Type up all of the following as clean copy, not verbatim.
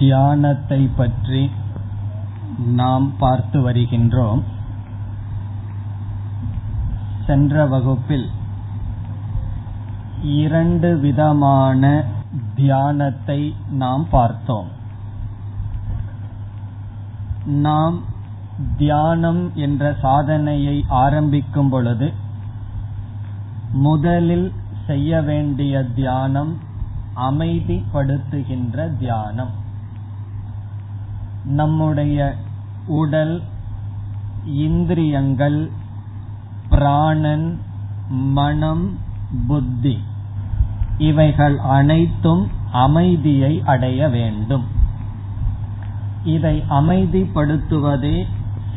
தியானத்தை பற்றி நாம் பார்த்து வருகின்றோம். சென்ற வகுப்பில் இரண்டு விதமான தியானத்தை நாம் பார்த்தோம். நாம் தியானம் என்ற சாதனையை ஆரம்பிக்கும் பொழுது முதலில் செய்ய வேண்டிய தியானம் அமைதிப்படுத்துகின்ற தியானம். நம்முடைய உடல், இந்திரியங்கள், பிராணன், மனம், புத்தி இவைகள் அனைத்தும் அமைதியை அடைய வேண்டும். இதை அமைதிப்படுத்துவதே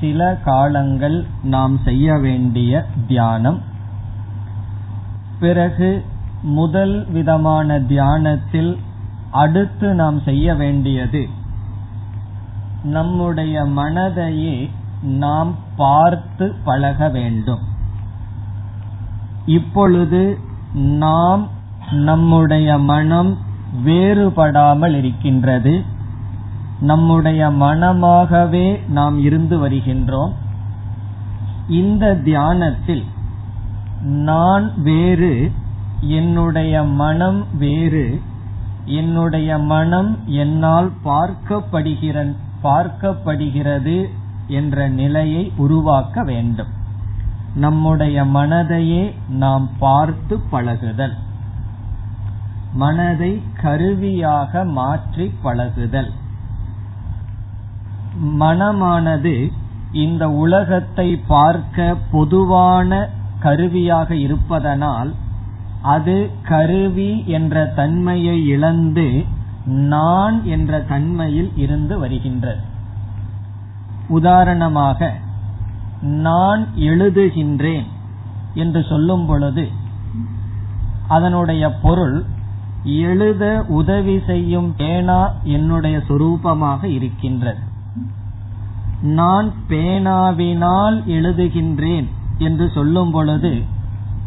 சில காலங்கள் நாம் செய்ய வேண்டிய தியானம். பிறகு முதல் விதமான தியானத்தில் அடுத்து நாம் செய்ய வேண்டியது நம்முடைய மனதையே நாம் பார்த்து பழக வேண்டும். இப்பொழுது நாம் நம்முடைய மனம் வேறுபடாமல் இருக்கின்றது. நம்முடைய மனமாகவே நாம் இருந்து வருகின்றோம். இந்த தியானத்தில் நான் வேறு, என்னுடைய மனம் வேறு, என்னுடைய மனம் என்னால் பார்க்கப்படுகிறது என்ற நிலையை உருவாக்க வேண்டும். நம்முடைய மனதையே நாம் பார்த்து பழகுதல், மனதை கருவியாக மாற்றி பழகுதல். மனமானது இந்த உலகத்தை பார்க்க பொதுவான கருவியாக இருப்பதனால் அது கருவி என்ற தன்மையை இழந்து நான் என்ற தன்மையில் இருந்து வருகின்றது. உதாரணமாக, நான் எழுதுகின்றேன் என்று சொல்லும் பொழுது அதனுடைய பொருள் எழுத உதவி செய்யும் பேனா என்னுடைய சொரூபமாக இருக்கின்றது. நான் பேனாவினால் எழுதுகின்றேன் என்று சொல்லும் பொழுது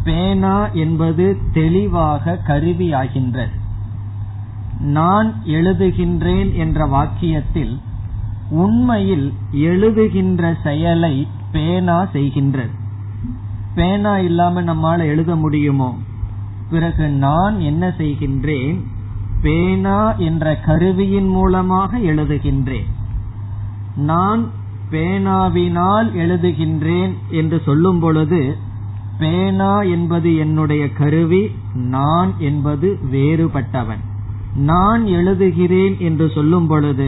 பேனா என்பது தெளிவாக கருவியாகின்றது. நான் எழுதுகின்றேன் என்ற வாக்கியத்தில் உண்மையில் எழுதுகின்ற செயலை பேனா செய்கின்றது. பேனா இல்லாம நம்மால் எழுத முடியுமோ? பிறகு நான் என்ன செய்கின்றேன்? பேனா என்ற கருவியின் மூலமாக எழுதுகின்றேன். நான் பேனாவினால் எழுதுகின்றேன் என்று சொல்லும் பொழுது பேனா என்பது என்னுடைய கருவி, நான் என்பது வேறுபட்டவன். நான் எழுதுகிறேன் என்று சொல்லும் பொழுது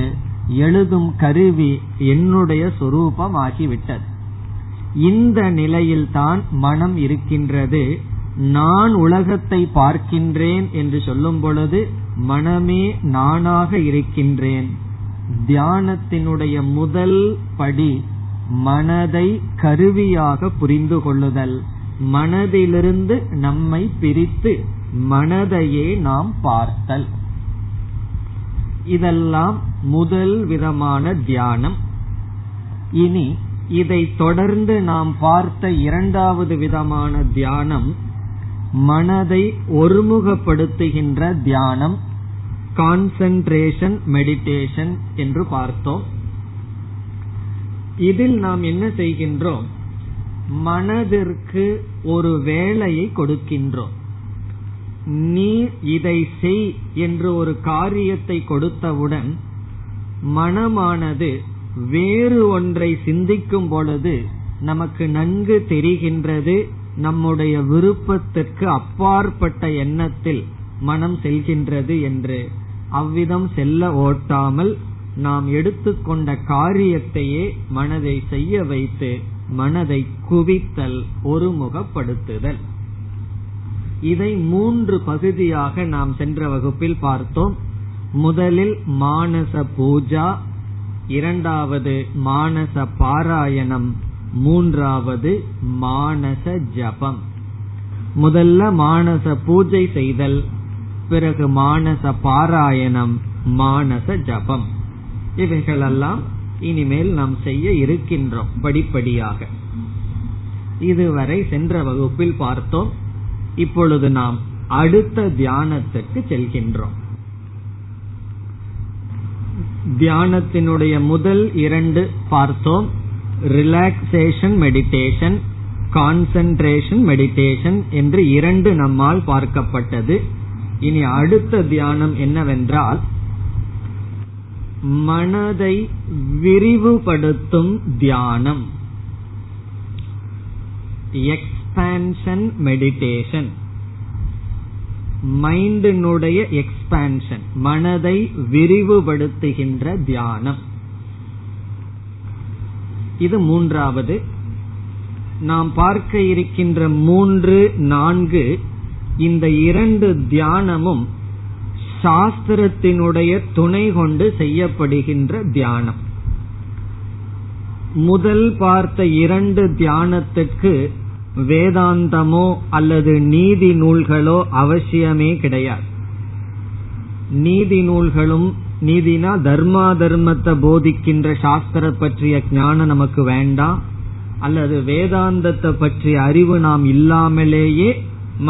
எழுதும் கருவி என்னுடைய சொரூபம் ஆகிவிட்டது. இந்த நிலையில்தான் மனம் இருக்கின்றது. நான் உலகத்தை பார்க்கின்றேன் என்று சொல்லும் பொழுது மனமே நானாக இருக்கின்றேன். தியானத்தினுடைய முதல் படி மனதை கருவியாக புரிந்து கொள்ளுதல், மனதிலிருந்து நம்மை பிரித்து மனதையே நாம் பார்த்தல். இதெல்லாம் முதல் விதமான தியானம். இனி இதை தொடர்ந்து நாம் பார்த்த இரண்டாவது விதமான தியானம் மனதை ஒருமுகப்படுத்துகின்ற தியானம், கான்சென்ட்ரேஷன் மெடிடேஷன் என்று பார்த்தோம். இதில் நாம் என்ன செய்கின்றோம்? மனதிற்கு ஒரு வேலையை கொடுக்கின்றோம். நீ இதை செய் என்று ஒரு காரியத்தை கொடுத்தவுடன் மனமானது வேறு ஒன்றை சிந்திக்கும் பொழுது நமக்கு நன்கு தெரிகின்றது, நம்முடைய விருப்பத்திற்கு அப்பாற்பட்ட எண்ணத்தில் மனம் செல்கின்றது என்று. அவ்விதம் செல்ல ஓட்டாமல் நாம் எடுத்துக்கொண்ட காரியத்தையே மனதை செய்ய வைத்து மனதை குவித்தல், ஒருமுகப்படுத்துதல். இதை மூன்று பகுதியாக நாம் சென்ற வகுப்பில் பார்த்தோம். முதலில் மானச பூஜா, இரண்டாவது மானச பாராயணம், மூன்றாவது மானச ஜபம். முதல்ல மானச பூஜை செய்தல், பிறகு மானச பாராயணம், மானச ஜபம். இவைகளெல்லாம் இனிமேல் நாம் செய்ய இருக்கின்றோம் படிப்படியாக. இதுவரை சென்ற வகுப்பில் பார்த்தோம். இப்பொழுது நாம் அடுத்த தியானத்துக்கு செல்கின்றோம். தியானத்தினுடைய முதல் இரண்டு பார்த்தோம். ரிலாக்சேஷன் மெடிடேஷன், கான்சென்ட்ரேஷன் மெடிடேஷன் என்று இரண்டு நம்மால் பார்க்கப்பட்டது. இனி அடுத்த தியானம் என்னவென்றால் மனதை விரிவுபடுத்தும் தியானம், எக்ஸ்பான்ஷன் மெடிடேஷன். மைண்டினுடைய எக்ஸ்பான்ஷன், மனதை விரிவுபடுத்துகின்ற தியானம். இது மூன்றாவது. நாம் பார்க்க இருக்கின்ற 3, 4 இந்த இரண்டு தியானமும் சாஸ்திரத்தினுடைய துணை கொண்டு செய்யப்படுகின்ற தியானம். முதல் பார்த்த 2 தியானத்துக்கு வேதாந்தமோ அல்லது நீதி நூல்களோ அவசியமே கிடையாது. நீதி நூல்களும், நீதினா தர்மா தர்மத்தை போதிக்கின்ற சாஸ்திர பற்றிய ஞானம் நமக்கு வேண்டாம், அல்லது வேதாந்தத்தை பற்றிய அறிவு நாம் இல்லாமலேயே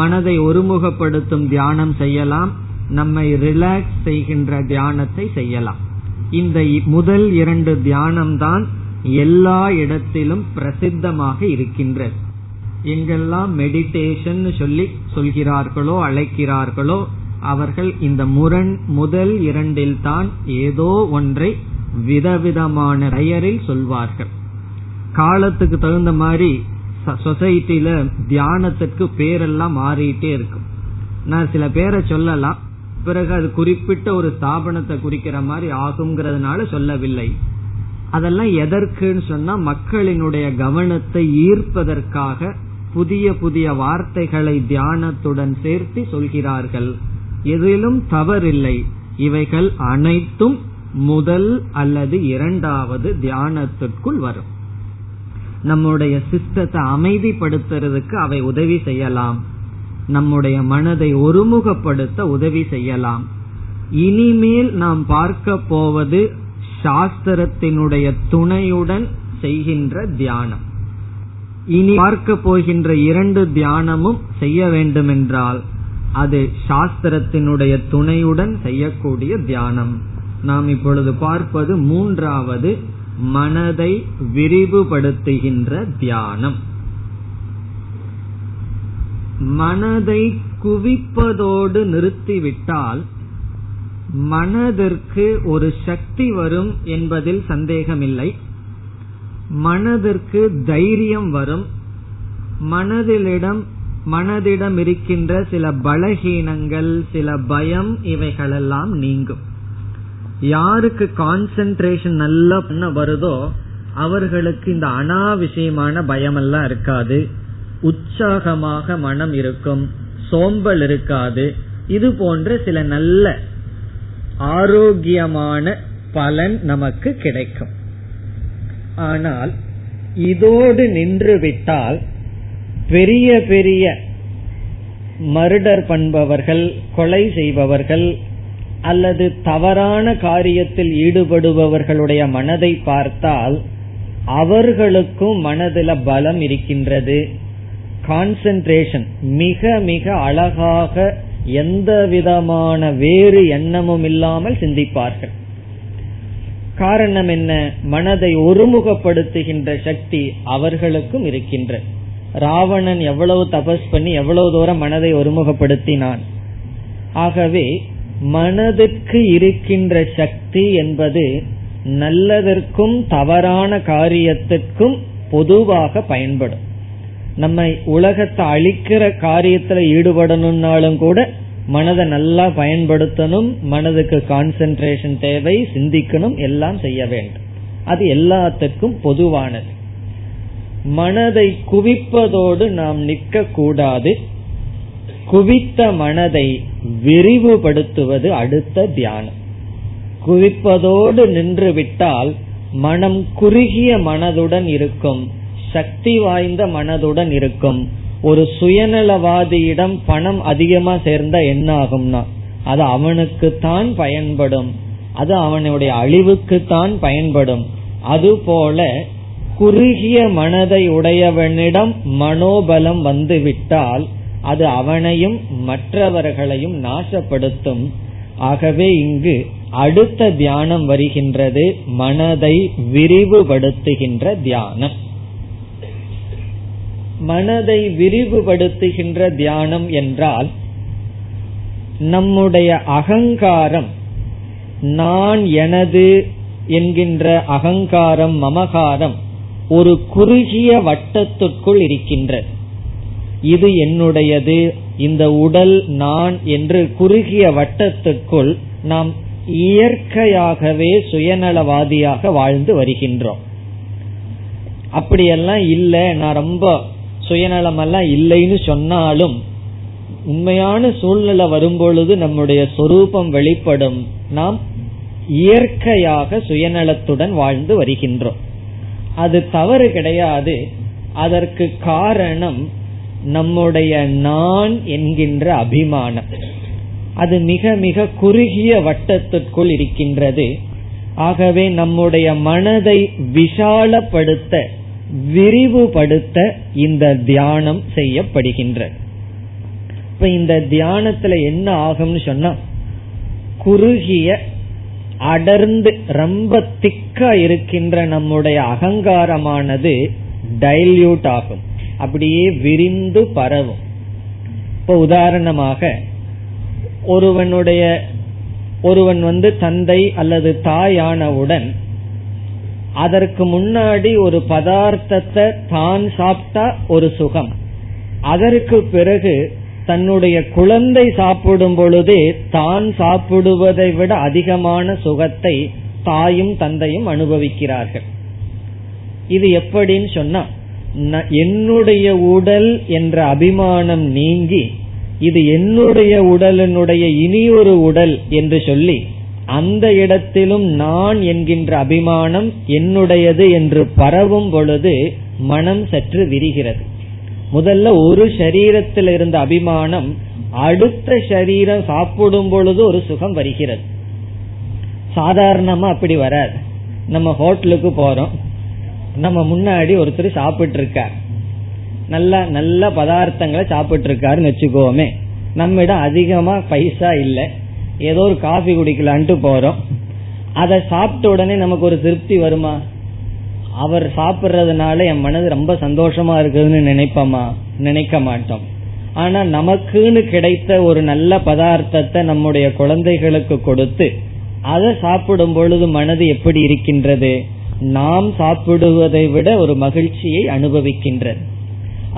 மனதை ஒருமுகப்படுத்தும் தியானம் செய்யலாம், நம்மை ரிலாக்ஸ் செய்கின்ற தியானத்தை செய்யலாம். இந்த முதல் 2 தியானம்தான் எல்லா இடத்திலும் பிரசித்தமாக இருக்கின்றது. எங்கெல்லாம் மெடிடேஷன் சொல்கிறார்களோ அழைக்கிறார்களோ அவர்கள் இந்த முதல் 2 தான் ஏதோ ஒன்றை விதவிதமான பெயரில் சொல்வார்கள். காலத்துக்கு தகுந்த மாதிரி சொசைட்டில தியானத்துக்கு பேரெல்லாம் மாறிட்டே இருக்கும். நான் சில பேரை சொல்லலாம், பிறகு அது குறிப்பிட்ட ஒரு ஸ்தாபனத்தை குறிக்கிற மாதிரி ஆகுங்கிறதுனால சொல்லவில்லை. அதெல்லாம் எதற்குன்னு சொன்னா மக்களினுடைய கவனத்தை ஈர்ப்பதற்காக புதிய புதிய வார்த்தைகளை தியானத்துடன் சேர்த்து சொல்கிறார்கள். எதிலும் தவறில்லை, இவைகள் அனைத்தும் முதல் அல்லது 2வது தியானத்திற்குள் வரும். நம்முடைய சிஸ்டத்தை அமைதிப்படுத்துறதுக்கு அவை உதவி செய்யலாம், நம்முடைய மனதை ஒருமுகப்படுத்த உதவி செய்யலாம். இனிமேல் நாம் பார்க்க போவது சாஸ்திரத்தினுடைய துணையுடன் செய்கின்ற தியானம். இனி பார்க்க போகின்ற 2 தியானமும் செய்ய வேண்டுமென்றால் அது சாஸ்திரத்தினுடைய துணையுடன் செய்யக்கூடிய தியானம். நாம் இப்பொழுது பார்ப்பது 3வது மனதை விரிவுபடுத்துகின்ற தியானம். மனதை குவிப்பதோடு நிறுத்திவிட்டால் மனதிற்கு ஒரு சக்தி வரும் என்பதில் சந்தேகமில்லை. மனதிற்கு தைரியம் வரும். மனதிடம் இருக்கின்ற சில பலகீனங்கள், சில பயம், இவைகளெல்லாம் நீங்கும். யாருக்கு கான்சென்ட்ரேஷன் நல்லா பண்ண வருதோ அவர்களுக்கு இந்த அனாவசியமான பயமெல்லாம் இருக்காது. உற்சாகமாக மனம் இருக்கும், சோம்பல் இருக்காது. இது போன்ற சில நல்ல ஆரோக்கியமான பலன் நமக்கு கிடைக்கும். ஆனால் இதோடு நின்றுவிட்டால் பெரிய பெரிய மர்டர் பண்பவர்கள், கொலை செய்பவர்கள் அல்லது தவறான காரியத்தில் ஈடுபடுபவர்களுடைய மனதை பார்த்தால் அவர்களுக்கும் மனதில பலம் இருக்கின்றது. கான்சென்ட்ரேஷன் மிக மிக அழகாக எந்த விதமான வேறு எண்ணமும் இல்லாமல் சிந்திப்பார்கள். காரணம் என்ன? மனதை ஒருமுகப்படுத்துகின்ற சக்தி அவர்களுக்கும் இருக்கின்ற. ராவணன் எவ்வளவு தபஸ் பண்ணி எவ்வளவு தூரம் மனதை ஒருமுகப்படுத்தினான். ஆகவே மனதுக்கு இருக்கின்ற சக்தி என்பது நல்லதற்கும் தவறான காரியத்திற்கும் பொதுவாக பயன்படும். நம்ம உலகத்தை அழிக்கிற காரியத்துல ஈடுபடணும்னாலும் கூட மனதை நல்லா பயன்படுத்தணும். மனதுக்கு கான்சென்ட்ரேஷன் தேவை, சிந்திக்கணும், எல்லாம் செய்ய வேண்டும். அது எல்லாத்துக்கும் பொதுவானது. மனதை குவிப்பதோடு நாம் நிற்க கூடாது. குவித்த மனதை விரிவுபடுத்துவது அடுத்த தியானம். குவிப்பதோடு நின்று விட்டால் மனம் குறுகிய மனதுடன் இருக்கும், சக்தி வாய்ந்த மனதுடன் இருக்கும். ஒரு சுயநலவாதியிடம் பணம் அதிகமா சேர்ந்தா என்ன ஆகும்னா அது அவனுக்குத்தான் பயன்படும், அது அவனுடைய அழிவுக்குத்தான் பயன்படும். அதுபோல குறுகிய மனதை உடையவனிடம் மனோபலம் வந்துவிட்டால் அது அவனையும் மற்றவர்களையும் நாசப்படுத்தும். ஆகவே இங்கு அடுத்த தியானம் வருகின்றது, மனதை விரிவுபடுத்துகின்ற தியானம். மனதை விரிவுபடுத்துகின்ற தியானம் என்றால் நம்முடைய அகங்காரம், நான் எனது என்கின்ற அகங்காரம், மமகாரம் ஒரு குறுகிய வட்டத்திற்குள் இருக்கின்றது. இது என்னுடையது, இந்த உடல் நான் என்று குறுகிய வட்டத்திற்குள் நாம் இயற்கையாகவே சுயநலவாதியாக வாழ்ந்து வருகின்றோம். அப்படியெல்லாம் இல்லை, நான் ரொம்ப சுயநலமெல்லாம் இல்லைன்னு சொன்னாலும் உண்மையான சூழ்நிலை வரும்பொழுது நம்முடைய சொரூபம் வெளிப்படும். நாம் இயற்கையாக சுயநலத்துடன் வாழ்ந்து வருகின்றோம், அது தவறு கிடையாது. அதற்கு காரணம் நம்முடைய நான் என்கின்ற அபிமானம். அது மிக மிக குறுகிய வட்டத்திற்குள் இருக்கின்றது. ஆகவே நம்முடைய மனதை விசாலப்படுத்த, விரிவுபடுத்த இந்த தியானம் செய்யப்படுகின்றது. இப்ப இந்த தியானத்துல என்ன ஆகும்னு சொன்னா, குறுகிய அடர்ந்து ரொம்ப திக்கா இருக்கின்ற நம்முடைய அகங்காரமானது டைல்யூட் ஆகும், அப்படியே விரிந்து பரவும். இப்போ உதாரணமாக ஒருவன் தந்தை அல்லது தாயானவுடன் அதற்கு முன்னாடி ஒரு பதார்த்தத்தை தான் சாப்பிட்டா ஒரு சுகம், அதற்கு பிறகு தன்னுடைய குழந்தை சாப்பிடும் பொழுதே தான் சாப்பிடுவதை விட அதிகமான சுகத்தை தாயும் தந்தையும் அனுபவிக்கிறார்கள். இது எப்படின்னு சொன்னா, என்னுடைய உடல் என்ற அபிமானம் நீங்கி இது என்னுடைய உடலினுடைய இனியொரு உடல் என்று சொல்லி அந்த இடத்திலும் நான் என்கின்ற அபிமானம் என்னுடையது என்று பரவும் பொழுது மனம் சற்று விரிகிறது. முதல்ல ஒரு சரீரத்தில் இருந்த அபிமானம் அடுத்த சரீரம் சாப்பிடும் பொழுது ஒரு சுகம் வருகிறது. சாதாரணமா அப்படி வராது. நம்ம ஹோட்டலுக்கு போறோம், நம்ம முன்னாடி ஒருத்தர் சாப்பிட்டு இருக்கார், நல்ல நல்ல பதார்த்தங்களை சாப்பிட்டு இருக்காருன்னு வச்சுக்கோமே. நம்மிடம் அதிகமா பைசா இல்லை, ஏதோ ஒரு காஃபி குடிக்கலான்ட்டு போறோம். அதை சாப்பிட்ட உடனே நமக்கு ஒரு திருப்தி வருமா? அவர் சாப்பிட்றதுனால என் மனது ரொம்ப சந்தோஷமா இருக்குதுன்னு நினைப்போமா? நினைக்க மாட்டோம். ஆனா நமக்குன்னு கிடைத்த ஒரு நல்ல பதார்த்தத்தை நம்முடைய குழந்தைகளுக்கு கொடுத்து அதை சாப்பிடும் பொழுது மனது எப்படி இருக்கின்றது? நாம் சாப்பிடுவதை விட ஒரு மகிழ்ச்சியை அனுபவிக்கின்றது.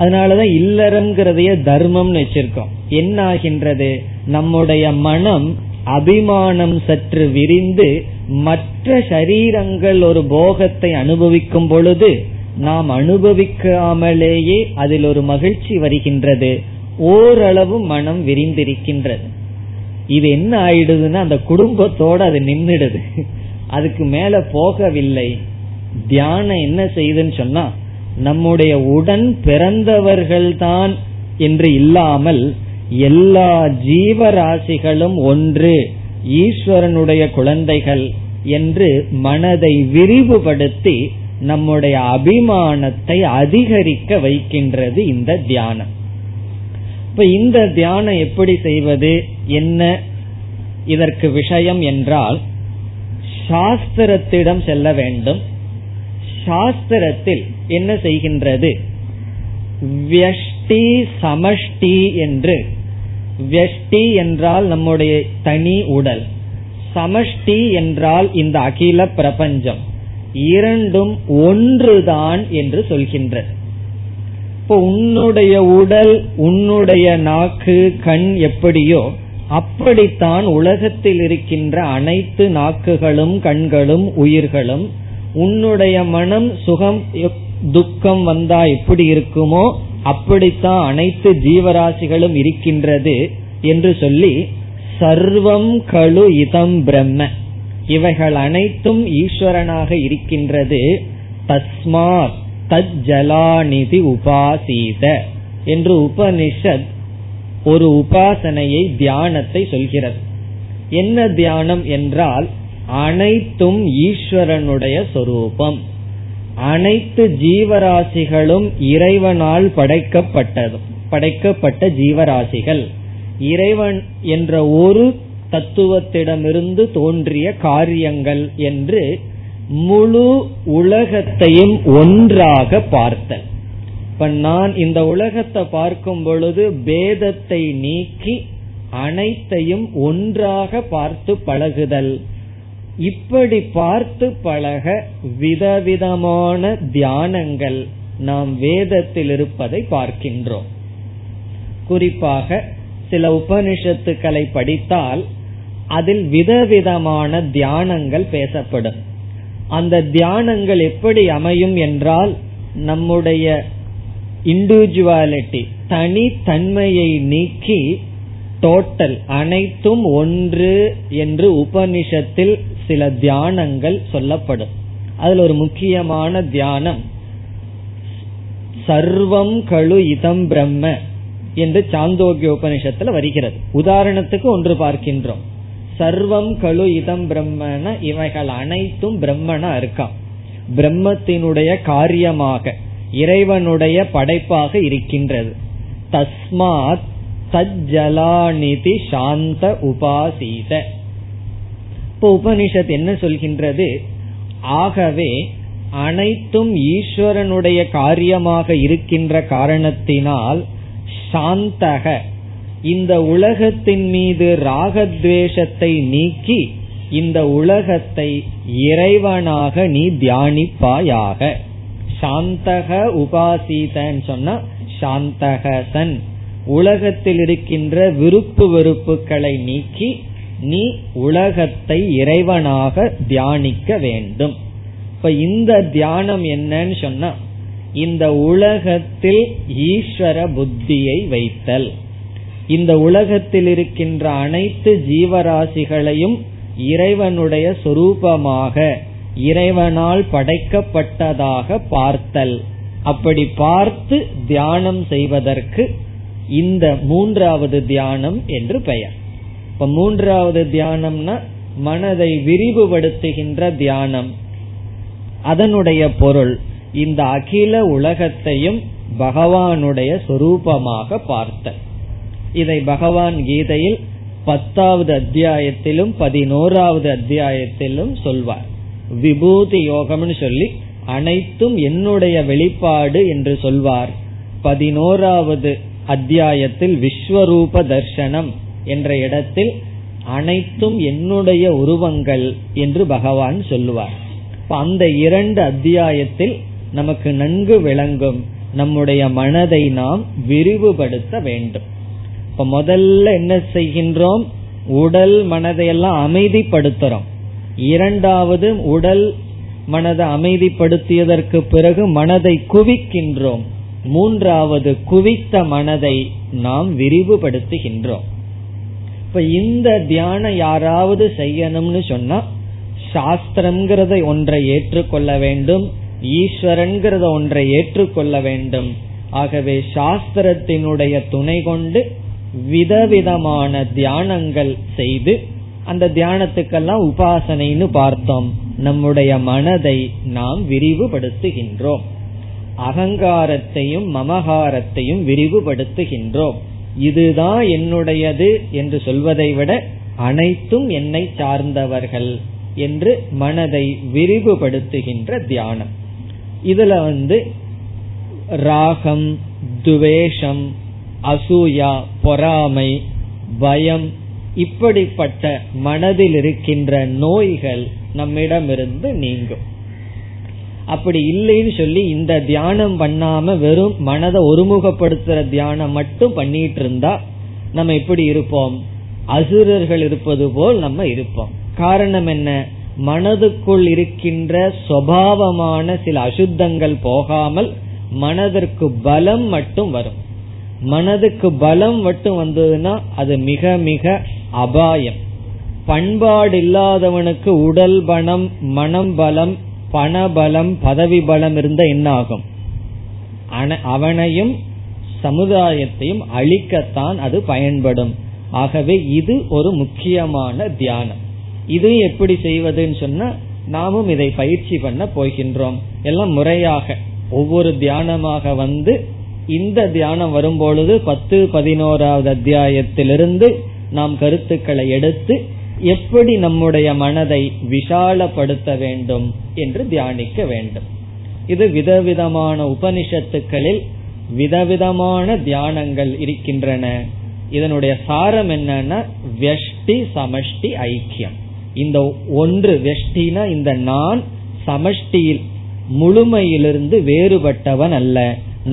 அதனாலதான் இல்லறங்கிறதையே தர்மம்னு வச்சிருக்கோம். என்ன ஆகின்றது? நம்முடைய மனம் அபிமானம் சற்று விரிந்து மற்ற சரீரங்கள் ஒரு போகத்தை அனுபவிக்கும் பொழுது நாம் அனுபவிக்காமலேயே அதில் ஒரு மகிழ்ச்சி வருகின்றது. ஓரளவு மனம் விரிந்திருக்கின்றது. இது என்ன ஆயிடுதுன்னா, அந்த குடும்பத்தோட அது நின்றுடுது, அதுக்கு மேல போகவில்லை. தியானம் என்ன செய்யுதுன்னு சொன்னா, நம்முடைய உடன் பிறந்தவர்கள்தான் என்று இல்லாமல் எல்லா ஜீவராசிகளும் ஒன்று, ஈஸ்வரனுடைய குழந்தைகள் என்று மனதை விரிவுபடுத்தி நம்முடைய அபிமானத்தை அதிகரிக்க வைக்கின்றது இந்த தியானம். இப்ப இந்த தியானம் எப்படி செய்வது, என்ன இதற்கு விஷயம் என்றால், சாஸ்திரத்திடம் செல்ல வேண்டும். சாஸ்திரத்தில் என்ன செய்கின்றது? வியஷ்டி சமஷ்டி என்று, வியஷ்டி என்றால் நம்முடைய தனி உடல், சமஷ்டி என்றால் இந்த அகில பிரபஞ்சம், இரண்டும் ஒன்றுதான் என்று சொல்கின்றது. இப்போ உன்னுடைய உடல், உன்னுடைய நாக்கு, கண் எப்படியோ அப்படித்தான் உலகத்தில் இருக்கின்ற அனைத்து நாக்குகளும், கண்களும், உயிர்களும். உன்னுடைய மனம் சுகம் துக்கம் வந்தா எப்படி இருக்குமோ அப்படித்தான் அனைத்து ஜீவராசிகளும் இருக்கின்றது என்று சொல்லி, சர்வம் கலு இதம் பிரம்ம, இவைகள் அனைத்தும் ஈஸ்வரனாக இருக்கின்றது. தஸ்மாத் தஜ்ஜலாநிதி உபாசீத என்று உபனிஷத் ஒரு உபாசனையை, தியானத்தை சொல்கிறது. என்ன தியானம் என்றால், அனைத்தும் ஈஸ்வரனுடைய சொரூபம், அனைத்து ஜீவராசிகளும் இறைவனால் படைக்கப்பட்ட ஜீவராசிகள். இறைவன் என்ற ஒரு தத்துவத்திடமிருந்து தோன்றிய காரியங்கள் என்று முழு உலகத்தையும் ஒன்றாக பார்த்தல். இப்ப நான் இந்த உலகத்தை பார்க்கும் பொழுது பேதத்தை நீக்கி அனைத்தையும் ஒன்றாக பார்த்து பழகுதல். இப்படி பார்த்து பழக விதவிதமான தியானங்கள் நாம் வேதத்தில் இருப்பதை பார்க்கின்றோம். குறிப்பாக சில உபனிஷத்துக்களை படித்தால் அதில் விதவிதமான தியானங்கள் பேசப்படும். அந்த தியானங்கள் எப்படி அமையும் என்றால், நம்முடைய இண்டிவிஜுவாலிட்டி தனித்தன்மையை நீக்கி டோட்டல் அனைத்தும் ஒன்று என்று உபனிஷத்தில் சில தியானங்கள் சொல்லப்படும். அதில் ஒரு முக்கியமான தியானம் சர்வம் கழு இதம் பிரம்ம என்று சாந்தோக்கிய உபனிஷத்துல வருகிறது. உதாரணத்துக்கு ஒன்று பார்க்கின்றோம். சர்வம் கழு இதம் பிரம்மன, இவைகள் அனைத்தும் பிரம்மனா இருக்கான், பிரம்மத்தினுடைய காரியமாக இறைவனுடைய படைப்பாக இருக்கின்றது. தஸ்மாத் தஜ்ஜலாநிதி சாந்த உபாசீத. இப்போ உபனிஷத் என்ன சொல்கின்றது? ஆகவே அனைத்தும் ஈஸ்வரனுடைய காரியமாக இருக்கின்ற காரணத்தினால் சாந்தக, இந்த உலகத்தின் மீது ராகத்வேஷத்தை நீக்கி இந்த உலகத்தை இறைவனாக நீ தியானிப்பாயாக. சாந்தக உபாசீதன் சொன்னா சாந்தகசன், உலகத்தில் இருக்கின்ற விருப்பு வெறுப்புகளை நீக்கி நீ உலகத்தை இறைவனாக தியானிக்க வேண்டும். இப்ப இந்த தியானம் என்னன்னு சொன்னா, இந்த உலகத்தில் ஈஸ்வர புத்தியை வைத்தல், இந்த உலகத்தில் இருக்கின்ற அனைத்து ஜீவராசிகளையும் இறைவனுடைய சொரூபமாக இறைவனால் படைக்கப்பட்டதாக பார்த்தல். அப்படி பார்த்து தியானம் செய்வதற்கு இந்த மூன்றாவது தியானம் என்று பெயர். இப்ப மூன்றாவது தியானம்னா மனதை விரிவுபடுத்துகின்ற தியானம். அதனுடைய பொருள் இந்த அகில உலகத்தையும் பகவானுடைய சொரூபமாக பார்த்தல். இதை பகவான் கீதையில் 10வது அத்தியாயத்திலும் 11வது அத்தியாயத்திலும் சொல்வார். விபூதி யோகம்னு சொல்லி அனைத்தும் என்னுடைய வெளிப்பாடு என்று சொல்வார். 11வது அத்தியாயத்தில் விஸ்வரூப தர்சனம் என்ற இடத்தில் அனைத்தும் என்னுடைய உருவங்கள் என்று பகவான் சொல்லுவார். அந்த 2 அத்தியாயத்தில் நமக்கு நன்கு விளங்கும். நம்முடைய மனதை நாம் விரிவுபடுத்த வேண்டும். இப்ப முதல்ல என்ன செய்கின்றோம்? உடல் மனதையெல்லாம் அமைதிப்படுத்துறோம். 2வது உடல் மனதை அமைதிப்படுத்தியதற்கு பிறகு மனதை குவிக்கின்றோம். 3வது குவித்த மனதை நாம் விரிவுபடுத்துகின்றோம். இப்ப இந்த தியானம் யாராவது செய்யணும்னு சொன்னா, சாஸ்திரம்ங்கிறத ஒன்றை ஏற்றுக்கொள்ள வேண்டும், ஈஸ்வரன்கிறத ஒன்றை ஏற்றுக்கொள்ள வேண்டும். ஆகவே சாஸ்திரத்தினுடைய துணை கொண்டு விதவிதமான தியானங்கள் செய்து, அந்த தியானத்துக்கெல்லாம் உபாசனைன்னு பார்த்தோம், நம்முடைய மனதை நாம் விரிவுபடுத்துகின்றோம். அகங்காரத்தையும் மமகாரத்தையும் விரிவுபடுத்துகின்றோம். இதுதான் என்னுடையது என்று சொல்வதை விட அனைத்தும் என்னை சார்ந்தவர்கள் என்று மனதை விரிவுபடுத்துகின்ற தியானம். இதுல ராகம், துவேஷம், அசூயா, பொறாமை, பயம், இப்படிப்பட்ட மனதில் இருக்கின்ற நோய்கள் நம்மிடமிருந்து நீங்கும். அப்படி இல்லைன்னு சொல்லி இந்த தியானம் பண்ணாம வெறும் மனதை ஒருமுகப்படுத்துற தியானம் மட்டும் பண்ணிட்டு இருந்தா நம்ம எப்படி இருப்போம்? அசுரர்கள் இருப்பது போல் நம்ம இருப்போம். காரணம் என்ன? மனதுக்குள் இருக்கின்ற சுபாவமான சில அசுத்தங்கள் போகாமல் மனதிற்கு பலம் மட்டும் வரும். மனதுக்கு பலம் மட்டும் வந்ததுன்னா அது மிக மிக அபாயம். பண்பாடு இல்லாதவனுக்கு உடல் பலம், மனம் பலம், பணபலம், பதவி பலம் இருந்த என்ன ஆகும்? அவனையும் சமுதாயத்தையும் அழிக்கத்தான் அது பயன்படும். ஆகவே இது ஒரு முக்கியமான தியானம். இது எப்படி செய்வதுன்னு சொன்னா, நாமும் இதை பயிற்சி பண்ண போகின்றோம். எல்லாம் முறையாக ஒவ்வொரு தியானமாக இந்த தியானம் வரும்பொழுது 10, 11வது அத்தியாயத்திலிருந்து நாம் கருத்துக்களை எடுத்து எப்படி நம்முடைய மனதை விஷாலப்படுத்த வேண்டும் என்று தியானிக்க வேண்டும். இது விதவிதமான உபனிஷத்துக்களில் விதவிதமான தியானங்கள் இருக்கின்றன. இதனுடைய சாரம் என்னன்னா வெஷ்டி சமஷ்டி ஐக்கியம். இந்த ஒன்று வெஷ்டினா இந்த நான், சமஷ்டியில் முழுமையிலிருந்து வேறுபட்டவன் அல்ல,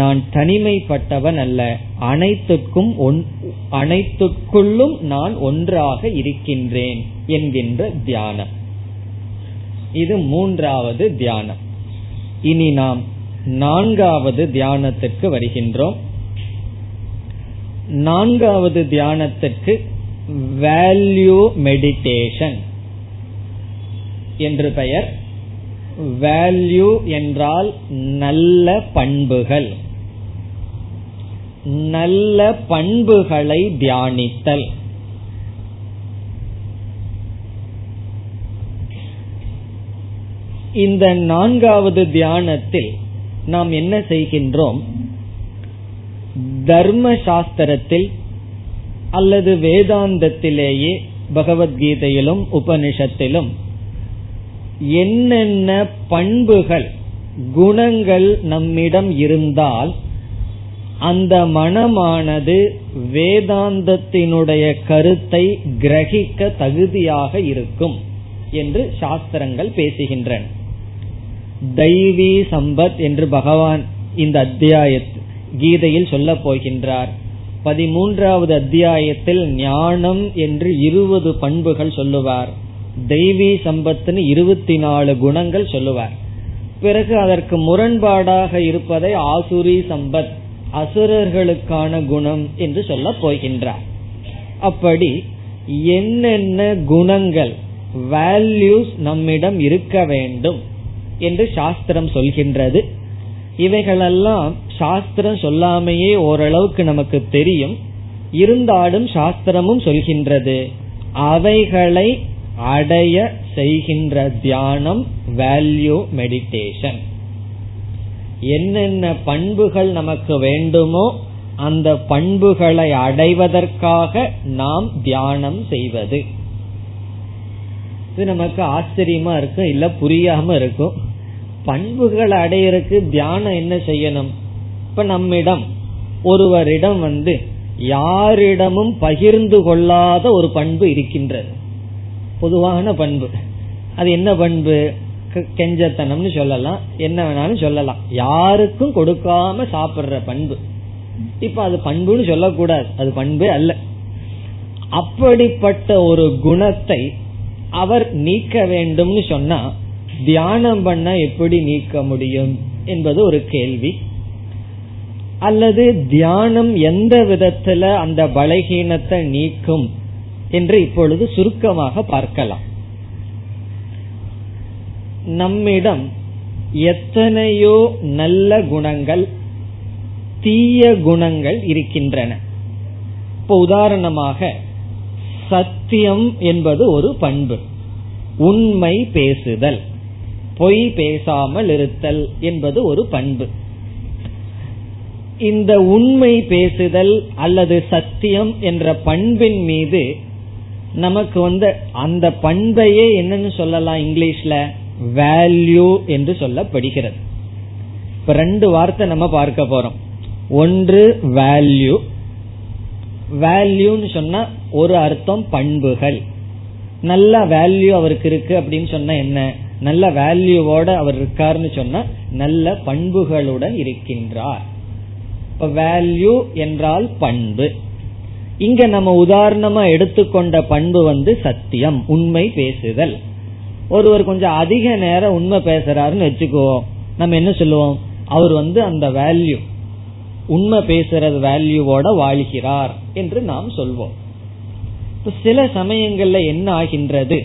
நான் தனிமைப்பட்டவன் அல்ல, அனைத்துக்கும் அனைத்துக்குள்ளும் நான் ஒன்றாக இருக்கின்றேன் என்கின்ற தியானம். இது மூன்றாவது தியானம். இனி நாம் நான்காவது தியானத்திற்கு வருகின்றோம். நான்காவது தியானத்திற்கு வேல்யூ மெடிடேஷன் என்று பெயர். வேல்யூ என்றால் நல்ல பண்புகள், நல்ல பண்புகளை தியானித்தல். இந்த நான்காவது தியானத்தில் நாம் என்ன செய்கின்றோம்? தர்ம சாஸ்திரத்தில் அல்லது வேதாந்தத்திலேயே, பகவத்கீதையிலும் உபனிஷத்திலும் என்னென்ன பண்புகள், குணங்கள் நம்மிடம் இருந்தால் அந்த மனமானது வேதாந்தத்தினுடைய கருத்தை கிரகிக்க தகுதியாக இருக்கும் என்று சாஸ்திரங்கள் பேசுகின்றன. தெய்வீ சம்பத் என்று பகவான் இந்த அத்தியாயத்தில் கீதையில் சொல்ல போகின்றார். 13வது அத்தியாயத்தில் ஞானம் என்று 20 பண்புகள் சொல்லுவார். தெய்வீ சம்பத்துன்னு 24 குணங்கள் சொல்லுவார். பிறகு அதற்கு முரண்பாடாக இருப்பதை ஆசுரி சம்பத், அசுரர்களுக்கான குணம் என்று சொல்ல போகின்றார். அப்படி என்னென்ன குணங்கள், வேல்யூஸ் நம்மிடம் இருக்க வேண்டும் என்று சாஸ்திரம் சொல்கின்றது. இவைகளெல்லாம் சாஸ்திரம் சொல்லாமையே ஓரளவுக்கு நமக்கு தெரியும். இருந்தாலும் சாஸ்திரமும் சொல்கின்றது. அவைகளை அடைய செய்கின்ற தியானம் வேல்யூ மெடிடேஷன். என்னென்ன பண்புகள் நமக்கு வேண்டுமோ அந்த பண்புகளை அடைவதற்காக நாம் தியானம் செய்வது. இது நமக்கு ஆச்சரியமா இருக்கும், இல்ல புரியாம இருக்கும். பண்புகள் அடையறதுக்கு தியானம் என்ன செய்யணும்? இப்ப நம்மிடம் ஒருவரிடம் யாரிடமும் பகிர்ந்து கொள்ளாத ஒரு பண்பு இருக்கின்றது, பொதுவான பண்பு. அது என்ன பண்பு? கெஞ்சத்தனம்னு சொல்லலாம், என்ன வேணாலும் சொல்லலாம். யாருக்கும் கொடுக்காம சாப்பிடுற பண்பு. இப்ப அது பண்புன்னு சொல்லக்கூடாது, அது பண்பு அல்ல. அப்படிப்பட்ட ஒரு குணத்தை அவர் நீக்க வேண்டும்னு சொன்னா தியானம் பண்ண எப்படி நீக்க முடியும் என்பது ஒரு கேள்வி. அல்லது தியானம் எந்த விதத்துல அந்த பலகீனத்தை நீக்கும் என்று இப்பொழுது சுருக்கமாக பார்க்கலாம். நம்மிடம் எத்தனையோ நல்ல குணங்கள், தீய குணங்கள் இருக்கின்றன. இப்போ உதாரணமாக சத்தியம் என்பது ஒரு பண்பு, உண்மை பேசுதல், பொய் பேசாமல் இருத்தல் என்பது ஒரு பண்பு. இந்த உண்மை பேசுதல் அல்லது சத்தியம் என்ற பண்பின் மீது நமக்கு அந்த பண்பையே என்னன்னு சொல்லலாம், இங்கிலீஷ்ல வேல்யூ என்று சொல்லப்படுகிறது. இப்ப 2 வார்த்தை நம்ம பார்க்க போறோம். ஒன்று வேல்யூ. வேல்யூன்னு சொன்னா ஒரு அர்த்தம் பண்புகள், நல்ல வேல்யூ அவருக்கு இருக்கு அப்படின்னு சொன்னா என்ன? நல்ல வேல்யூவோட அவர் இருக்காருன்னு சொன்னா நல்ல பண்புகளுடன் இருக்கின்றார். இப்ப வேல்யூ என்றால் பண்பு. இங்க நம்ம உதாரணமா எடுத்துக்கொண்ட பண்பு சத்தியம், உண்மை பேசுதல். ஒருவர் கொஞ்சம் அதிக நேரம் உண்மை பேசுறாருன்னு வச்சுக்குவோம், நம்ம என்ன சொல்லுவோம்? அவர் அந்த வேல்யூ, உண்மை பேசுறது வேல்யூவோட வாழ்கிறார் என்று நாம் சொல்வோம். சில சமயங்கள்ல என்ன ஆகின்றது,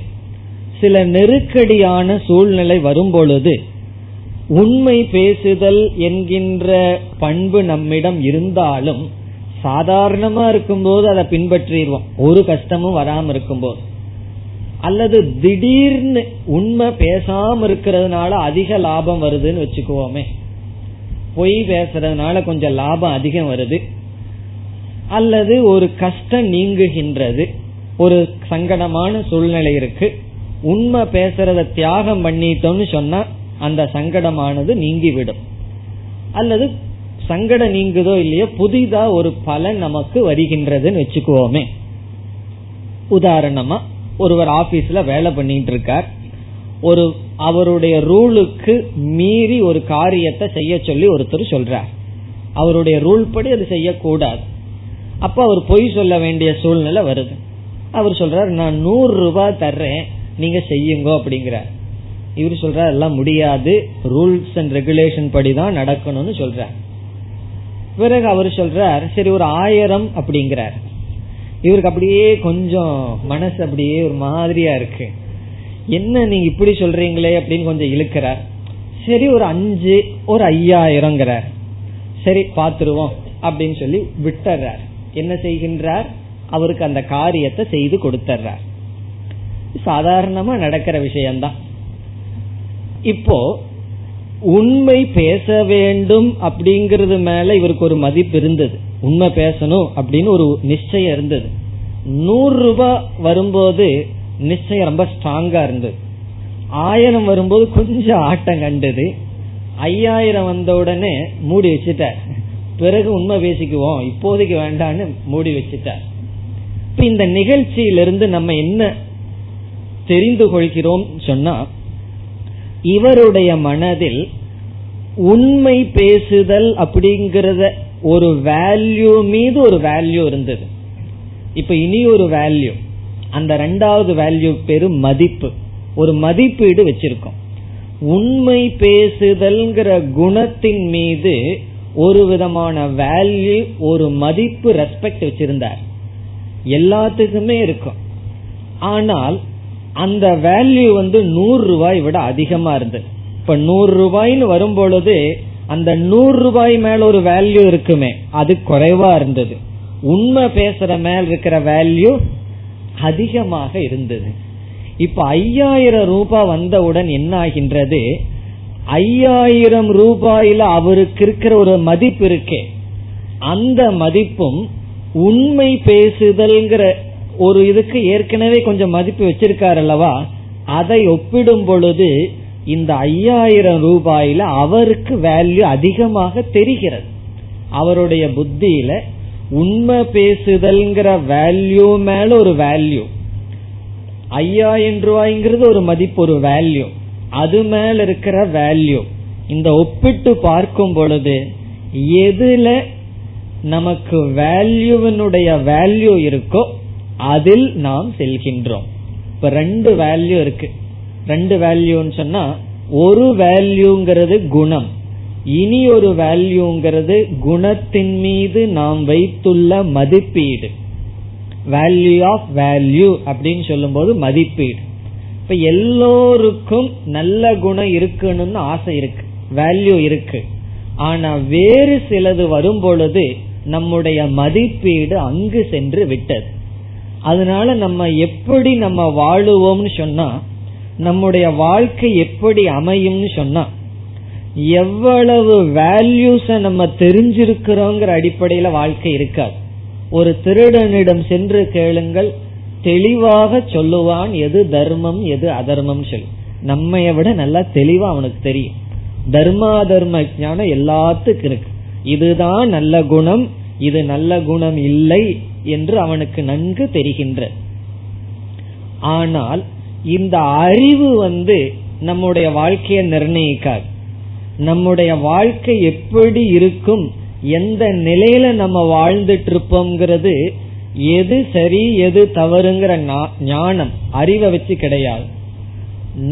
சில நெருக்கடியான சூழ்நிலை வரும் பொழுது உண்மை பேசுதல் என்கின்ற பண்பு நம்மிடம் இருந்தாலும் சாதாரணமா இருக்கும்போது அதை பின்பற்றிடுவோம், ஒரு கஷ்டமும் வராம இருக்கும்போது. அல்லது திடீர்னு உண்மை பேசாம இருக்கிறதுனால அதிக லாபம் வருதுன்னு வச்சுக்குவோமே, பொய் பேசுறதுனால கொஞ்சம் லாபம் அதிகம் வருது. அல்லது ஒரு கஷ்டம் நீங்குகின்றது, ஒரு சங்கடமான சூழ்நிலை இருக்கு, உண்மை பேசுறத தியாகம் பண்ணிட்டோம்னு சொன்னா அந்த சங்கடமானது நீங்கிவிடும். அல்லது சங்கடம் நீங்குதோ இல்லையோ புதிதா ஒரு பலன் நமக்கு வருகின்றதுன்னு வச்சுக்குவோமே. உதாரணமா ஒருவர் ஆபீஸ்ல வேலை பண்ணிட்டு இருக்கார், ஒரு அவருடைய ரூலுக்கு மீறி ஒரு காரியத்தை செய்ய சொல்லி ஒருத்தர் சொல்றார். அவருடைய ரூல் படி அது செய்யக்கூடாது. அப்ப அவர் பொய் சொல்ல வேண்டிய சூழ்நிலை வருது. அவர் சொல்றார், நான் 100 ரூபாய் தர்றேன், நீங்க செய்யுங்க அப்படிங்கிறார். இவரு சொல்றார், எல்லாம் முடியாது, ரூல்ஸ் அண்ட் ரெகுலேஷன் படிதான் நடக்கணும்னு சொல்றார். பிறகு அவர் சொல்றார், சரி ஒரு 1000 அப்படிங்கிறார். இவருக்கு அப்படியே கொஞ்சம் மனசு அப்படியே ஒரு மாதிரியா இருக்கு, என்ன நீங்க இப்படி சொல்றீங்களே அப்படின்னு கொஞ்சம் இழுக்கிறார். சரி ஒரு 5, ஒரு 5000ங்கிறார். சரி பாத்துருவோம் அப்படின்னு சொல்லி விட்டுறார். என்ன செய்கின்றார், அவருக்கு அந்த காரியத்தை செய்து கொடுத்துறார். சாதாரணமா நடக்கிற விஷயம்தான். இப்போ உண்மை பேச வேண்டும் அப்படிங்கறது மேல இவருக்கு ஒரு மதிப்பு இருந்தது, உண்மை பேசணும் அப்படின்னு ஒரு நிச்சயம் இருந்தது. 100 ரூபாய் வரும்போது நிச்சயம் ரொம்ப ஸ்ட்ராங்கா இருந்தது, 1000 வரும்போது கொஞ்சம் ஆட்டம் கண்டது, 5000 வந்த உடனே மூடி வச்சுட்டார். பிறகு உண்மை பேசிக்குவோம், இப்போதைக்கு வேண்டான்னு மூடி வச்சுட்டார். இப்ப இந்த நிகழ்ச்சியிலிருந்து நம்ம என்ன தெரிந்து கொள்கிறோம் சொன்னா, இவருடைய மனதில் உண்மை பேசுதல் அப்படிங்கறத ஒரு வேல்யூ மீது ஒரு வேல்யூ இருந்தது. இப்ப இனி ஒரு வேல்யூ, அந்த ரெண்டாவது வேல்யூ பேரு மதிப்பு. ஒரு மதிப்பீடு வச்சிருக்கோம். உண்மை பேசுதல்ங்கிற குணத்தின் மீது ஒரு விதமான வேல்யூ, ஒரு மதிப்பு, ரெஸ்பெக்ட் வச்சிருந்தார். எல்லாத்துக்குமே இருக்கும். ஆனால் அந்த வேல்யூ 100 ரூபாய் விட அதிகமா இருந்தது. இப்ப 100 ரூபாய்னு வரும் பொழுது அந்த 100 ரூபாய் மேல ஒரு வேல்யூ இருக்குமே, அது குறைவா இருந்தது. உண்மை பேசுற மேல இருக்கிற வேல்யூ அதிகமாக இருந்தது. இப்ப 5000 ரூபாய் வந்தவுடன் என்ன ஆகின்றது, 5000 ரூபாயில அவருக்கு இருக்கிற ஒரு மதிப்பு இருக்கே, அந்த மதிப்பும் உண்மை பேசுதல்ங்கிற ஒரு இதுக்கு ஏற்கனவே கொஞ்சம் மதிப்பு வச்சிருக்காரு அல்லவா, அதை ஒப்பிடும் பொழுது இந்த 5000 ரூபாயில அவருக்கு வேல்யூ அதிகமாக தெரிகிறது. அவருடைய புத்தியில உண்மை பேசுதல்ங்கிற வேல்யூ மேல ஒரு வேல்யூ, 5000 ரூபாய்ங்கிறது ஒரு மதிப்பு, ஒரு வேல்யூ, அது மேல இருக்கிற வேல்யூ, இந்த ஒப்பிட்டு பார்க்கும் பொழுது எதுல நமக்கு வேல்யூவினுடைய வேல்யூ இருக்கோ அதில் நாம் செல்கின்றோம். இப்ப 2 வேல்யூ இருக்கு. 2 வேல்யூன்னு சொன்னா, ஒரு வேல்யூங்கிறது குணம், இனி ஒரு வேல்யூங்கிறது குணத்தின் மீது நாம் வைத்துள்ள மதிப்பீடு. வேல்யூ ஆஃப் வேல்யூ அப்படின்னு சொல்லும் போது மதிப்பீடு. இப்ப எல்லோருக்கும் நல்ல குணம் இருக்கணும்னு ஆசை இருக்கு, வேல்யூ இருக்கு. ஆனா வேறு சிலது வரும் பொழுது நம்முடைய மதிப்பீடு அங்கு சென்று விட்டது. அதனால நம்ம எப்படி நம்ம வாழுவோம்னு சொன்னா, நம்முடைய வாழ்க்கை எப்படி அமையும்னு சொன்னா, எவ்வளவு வேல்யூஸ நம்ம தெரிஞ்சிருக்கிறோங்கிற அடிப்படையில வாழ்க்கை இருக்காது. ஒரு திருடனிடம் சென்று கேளுங்கள், தெளிவாக சொல்லுவான் எது தர்மம் எது அதர்மம் சொல்லி. நம்மைய விட நல்லா தெளிவா அவனுக்கு தெரியும். தர்மா தர்ம ஞானம் எல்லாத்துக்கும் இருக்கு. இதுதான் நல்ல குணம், இது நல்ல குணம் இல்லை என்று அவனுக்கு நன்கு தெரிகின்ற. ஆனால் இந்த அறிவு நம்முடைய வாழ்க்கையை நிர்ணயிக்காது. நம்முடைய வாழ்க்கை எப்படி இருக்கும், எந்த நிலையில நம்ம வாழ்ந்துட்டு இருப்போம்ங்கிறது எது சரி எது தவறுங்கிற ஞானம் அறிவை வச்சு கிடையாது.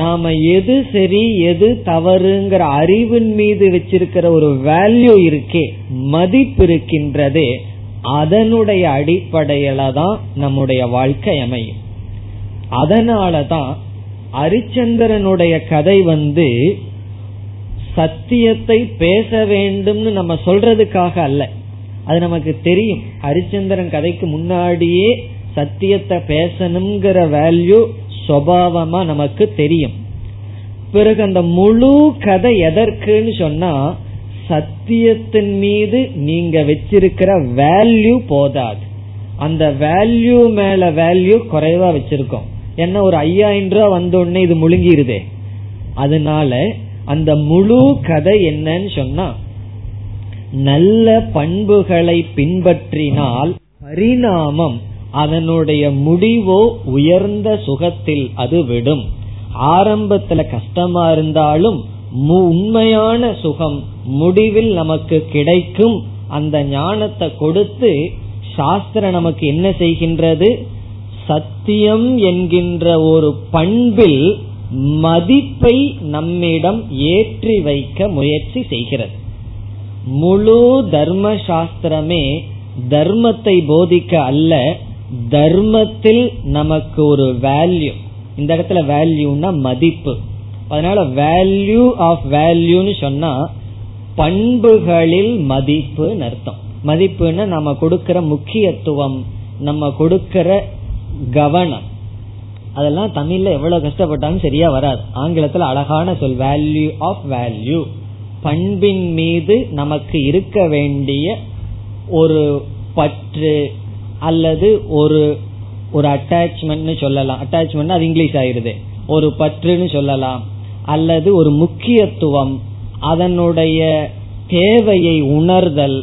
நாம எது சரி எது தவறுங்கிற அறிவின் மீது வச்சிருக்கிற ஒரு வேல்யூ இருக்கே, மதிப்பு இருக்கின்றதே, அதனுடைய அடிப்படையில தான் நம்முடைய வாழ்க்கை அமையும். அதனாலதான் அரிச்சந்திரனுடைய கதை சத்தியத்தை பேச வேண்டும்னு நம்ம சொல்றதுக்காக அல்ல, அது நமக்கு தெரியும். அரிச்சந்திரன் கதைக்கு முன்னாடியே சத்தியத்தை பேசணுங்கிற வேல்யூ சுபாவமா நமக்கு தெரியும். பிறகு அந்த முழு கதை எதற்குன்னு சொன்னா, சத்தியத்தின் மீது நீங்க வச்சிருக்கிற வேல்யூ போதாது, அந்த வேல்யூ மேல வேல்யூ குறைவா வச்சிருக்கோம். ஏன்னா ஒரு 5000 ரூபா வந்தோடனே இது முழுங்கிருதே. அதனால அந்த முழு கதை என்னன்னு சொன்னா, நல்ல பண்புகளை பின்பற்றினால் பரிணாமம் அதனுடைய முடிவோ உயர்ந்த சுகத்தில் அது விடும். ஆரம்பத்துல கஷ்டமா இருந்தாலும் உண்மையான சுகம் முடிவில் நமக்கு கிடைக்கும். அந்த ஞானத்தை கொடுத்து சாஸ்திரம் நமக்கு என்ன செய்கின்றது, சத்தியம் என்கின்ற ஒரு பண்பில் மதிப்பை நம்மிடம் ஏற்றி வைக்க முயற்சி செய்கிறது. முழு தர்ம சாஸ்திரமே தர்மத்தை போதிக்க அல்ல, தர்மத்தில் நமக்கு ஒரு வேல்யூ, இந்த இடத்துல வேல்யூனா மதிப்பு. அதனால வேல்யூ ஆஃப் வேல்யூன்னு சொன்னா பண்புகளில் மதிப்பு அர்த்தம். மதிப்புன்னா நம்ம கொடுக்கிற முக்கியத்துவம், நம்ம கொடுக்கிற கவனம். அதெல்லாம் தமிழ்ல எவ்வளவு கஷ்டப்பட்டாலும் சரியா வராது. ஆங்கிலத்துல அழகான சொல் வேல்யூ ஆஃப் வேல்யூ, பண்பின் மீது நமக்கு இருக்க வேண்டிய ஒரு பற்று அல்லது ஒரு அட்டாச்மெண்ட்னு சொல்லலாம். அட்டாச்மெண்ட் அது இங்கிலீஷ் ஆயிருது, ஒரு பற்றுன்னு சொல்லலாம். அல்லது ஒரு முக்கியத்துவம், அதனுடைய தேவையை உணர்தல்,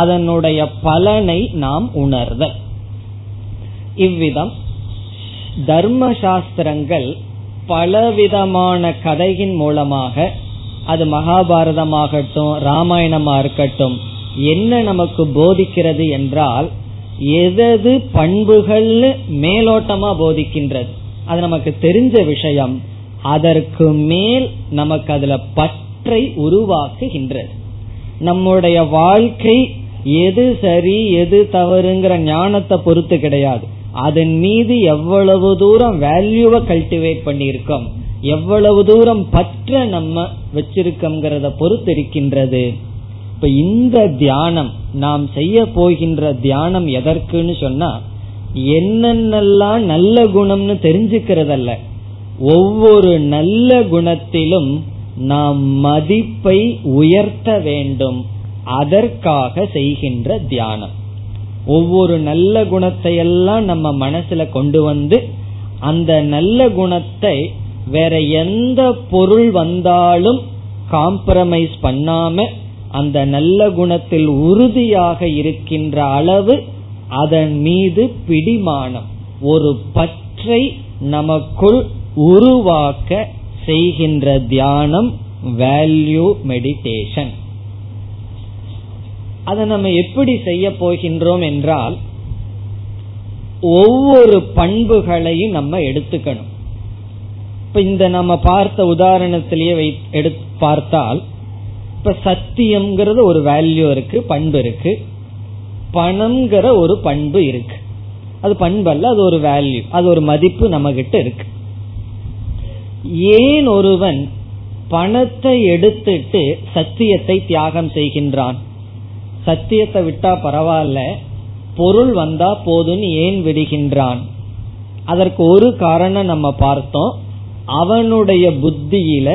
அதனுடைய பலனை நாம் உணர்தல். இவ்விதம் தர்ம சாஸ்திரங்கள் பலவிதமான கதையின் மூலமாக, அது மகாபாரதமாகட்டும் ராமாயணமா இருக்கட்டும், என்ன நமக்கு போதிக்கிறது என்றால், எதது பண்புகள் மேலோட்டமா போதிக்கின்றது அது நமக்கு தெரிஞ்ச விஷயம், அதற்கு மேல் நமக்கு அதுல பற்றை உருவாக்குகின்றது. நம்முடைய வாழ்க்கை எது சரி எது தவறுங்கிற ஞானத்தை பொறுத்து கிடையாது, அதன் மீது எவ்வளவு தூரம் வேல்யூவை கல்டிவேட் பண்ணியிருக்கோம், எவ்வளவு தூரம் பற்ற நம்ம வச்சிருக்கோங்கிறத பொறுத்து இருக்கின்றது. இப்ப இந்த தியானம், நாம் செய்ய போகின்ற தியானம் எதற்குன்னு சொன்னா, என்னென்னலாம் நல்ல குணம்னு தெரிஞ்சுக்கிறதல்ல, ஒவ்வொரு நல்ல குணத்திலும் நாம் மதிப்பை உயர்த்த வேண்டும், அதற்காக செய்கின்ற தியானம். ஒவ்வொரு நல்ல குணத்தை எல்லாம் நம்ம மனசுல கொண்டு வந்து அந்த நல்ல குணத்தை வேற எந்த பொருள் வந்தாலும் காம்ப்ரமைஸ் பண்ணாம அந்த நல்ல குணத்தில் உறுதியாக இருக்கின்ற அளவு அதன் மீது பிடிமானம், ஒரு பற்றை நமக்குள் உருவாக்க செய்கின்ற தியானம் வேல்யூ மெடிடேஷன். அதை நம்ம எப்படி செய்ய போகின்றோம் என்றால், ஒவ்வொரு பண்புகளையும் நம்ம எடுத்துக்கணும். இப்ப இந்த நம்ம பார்த்த உதாரணத்திலேயே பார்த்தால், இப்ப சத்தியம்ங்கிறது ஒரு வேல்யூ இருக்கு, பண்பு இருக்கு. பணம்ங்கிற ஒரு பண்பு இருக்கு, அது பண்பல்ல, அது ஒரு வேல்யூ, அது ஒரு மதிப்பு நம்ம கிட்ட இருக்கு. ஏன் ஒருவன் பணத்தை எடுத்துட்டு சத்தியத்தை தியாகம் செய்கின்றான்? சத்தியத்தை விட்டா பரவாயில்ல, பொருள் வந்தா போதுன்னு ஏன் விடுகின்றான்? அதற்கு ஒரு காரணம் நம்ம பார்த்தோம், அவனுடைய புத்தியில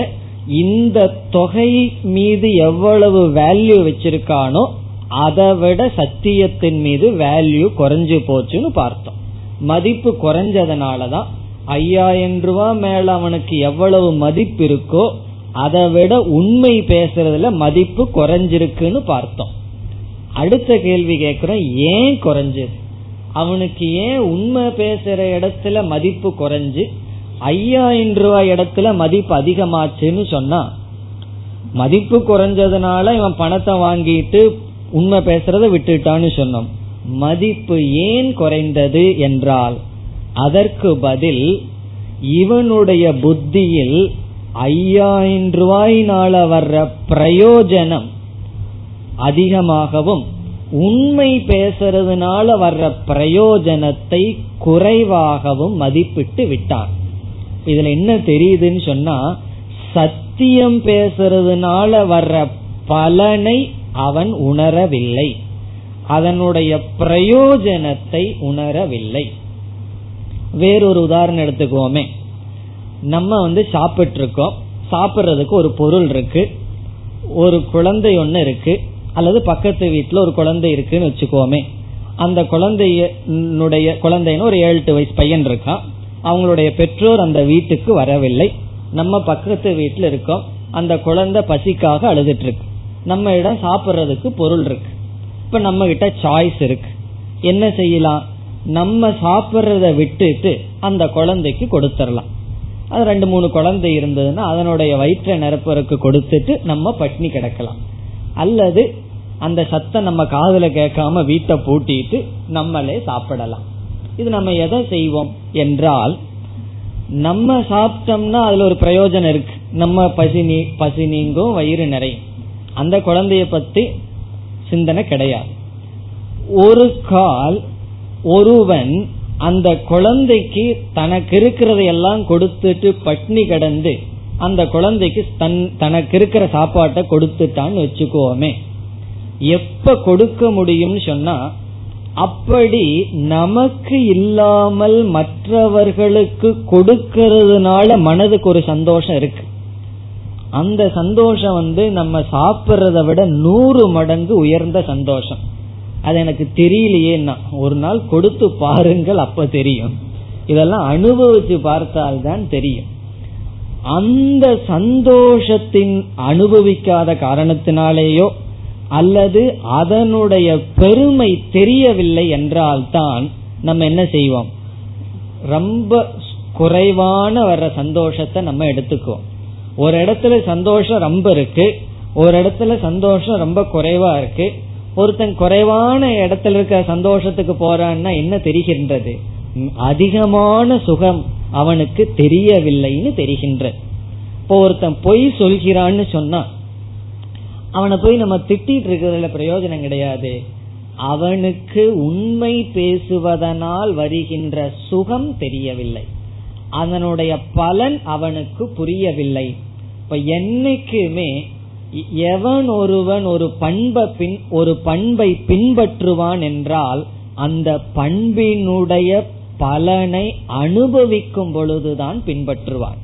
இந்த தொகை மீது எவ்வளவு வேல்யூ வச்சிருக்கானோ அதை விட சத்தியத்தின் மீது வேல்யூ குறைஞ்சு போச்சுன்னு பார்த்தோம். மதிப்பு குறைஞ்சதுனாலதான் 5000 ரூபாய் மேல அவனுக்கு எவ்வளவு மதிப்பு இருக்கோ அதை விட உண்மை பேசுறதுல மதிப்பு குறைஞ்சிருக்குன்னு பார்த்தோம். அடுத்த கேள்வி கேக்குறோம், ஏன் குறைஞ்சது? அவனுக்கு ஏன் உண்மை பேசுற இடத்துல மதிப்பு குறைஞ்சு 5000 ரூபாய் இடத்துல மதிப்பு அதிகமாச்சுன்னு சொன்னா, மதிப்பு குறைஞ்சதுனால இவன் பணத்தை வாங்கிட்டு உண்மை பேசுறத விட்டுட்டான்னு சொன்னோம். மதிப்பு ஏன் குறைந்தது என்றால், அதற்கு பதில் இவனுடைய புத்தியில் 5000 ரூபாயினால வர்ற பிரயோஜனம் அதிகமாகவும் உண்மை பேசுறதுனால வர்ற பிரயோஜனத்தை குறைவாகவும் மதிப்பிட்டு விட்டான். இதுல என்ன தெரியுதுன்னு சொன்னா, சத்தியம் பேசுறதுனால வர்ற பலனை அவன் உணரவில்லை, அதனுடைய பிரயோஜனத்தை உணரவில்லை. வேறொரு உதாரணம் எடுத்துக்கோமே, நம்ம சாப்பிட்டு இருக்கோம், சாப்பிட்றதுக்கு ஒரு பொருள் இருக்கு, ஒரு குழந்தை ஒண்ணு இருக்கு, அல்லது பக்கத்து வீட்டுல ஒரு குழந்தை இருக்குன்னு வச்சுக்கோமே. அந்த குழந்தைன்னு ஒரு 7-8 வயசு பையன் இருக்கான். அவங்களுடைய பெற்றோர் அந்த வீட்டுக்கு வரவில்லை. நம்ம பக்கத்து வீட்டுல இருக்கோம். அந்த குழந்தை பசிக்காக அழுதுட்டு இருக்கு. நம்ம இடம் சாப்பிட்றதுக்கு பொருள் இருக்கு. இப்ப நம்ம கிட்ட சாய்ஸ் இருக்கு. என்ன செய்யலாம்? நம்ம சாப்பிட்றத விட்டுட்டு அந்த குழந்தைக்கு கொடுத்துடலாம். அது 2-3 குழந்தை இருந்ததுன்னா அதனுடைய வயிற்றை நிரப்பறக்கு கொடுத்துட்டு நம்ம பட்னி கிடக்கலாம். அல்லது அந்த சத்தம் நம்ம காதுல கேட்காம வீட்டை பூட்டிட்டு நம்மளே சாப்பிடலாம். இது நம்ம எதை செய்வோம் என்றால், நம்ம சாப்பிட்டோம்னா அதுல ஒரு பிரயோஜனம் இருக்கு. நம்ம பசி நீங்கும், வயிறு நிறையும். அந்த குழந்தைய பத்தி சிந்தனை கிடையாது. ஒரு கால் ஒருவன் அந்த குழந்தைக்கு தனக்கு இருக்கிறதையெல்லாம் கொடுத்துட்டு பட்னி கிடந்து அந்த குழந்தைக்கு தனக்கு இருக்கிற சாப்பாட்டை கொடுத்துட்டான்னு வச்சுக்கோமே. எப்ப கொடுக்க முடியும்னு சொன்னா, அப்படி நமக்கு இல்லாமல் மற்றவர்களுக்கு கொடுக்கறதுனால மனதுக்கு ஒரு சந்தோஷம் இருக்கு. அந்த சந்தோஷம் நம்ம சாப்பிட்றத விட 100 மடங்கு உயர்ந்த சந்தோஷம். அது எனக்கு தெரியலையேன்னா ஒரு நாள் கொடுத்து பாருங்கள், அப்ப தெரியும். இதெல்லாம் அனுபவிச்சு பார்த்தால்தான் தெரியும். அந்த சந்தோஷத்தின் அனுபவிக்காத காரணத்தினாலேயோ அல்லது அதனுடைய பெருமை தெரியவில்லை என்றால்தான் நம்ம என்ன செய்வோம்? ரொம்ப குறைவான வர்ற சந்தோஷத்தை நம்ம எடுத்துக்குவோம். ஒரு இடத்துல சந்தோஷம் ரொம்ப இருக்கு, ஒரு இடத்துல சந்தோஷம் ரொம்ப குறைவா இருக்கு. ஒருத்தன் குறைவான இடத்துல இருக்க சந்தோஷத்துக்கு போறான்னா என்ன தெரிகின்றது? அதிகமான சுகம் அவனுக்கு தெரியவில்லைன்னு தெரிகின்றது. இப்போ ஒருத்தன் பொய் சொல்கிறான்னு சொன்னா அவனை போய் நம்ம திட்டிட்டு இருக்கிறதுல பிரயோஜனம் கிடையாது. அவனுக்கு உண்மை பேசுவதனால் வருகின்ற சுகம் தெரியவில்லை, அதனுடைய பலன் அவனுக்கு புரியவில்லை. இப்ப என்னைக்குமே எவன் ஒருவன் ஒரு பண்பை பின்பற்றுவான் என்றால் அந்த பண்பினுடைய பலனை அனுபவிக்கும் பொழுதுதான் பின்பற்றுவான்.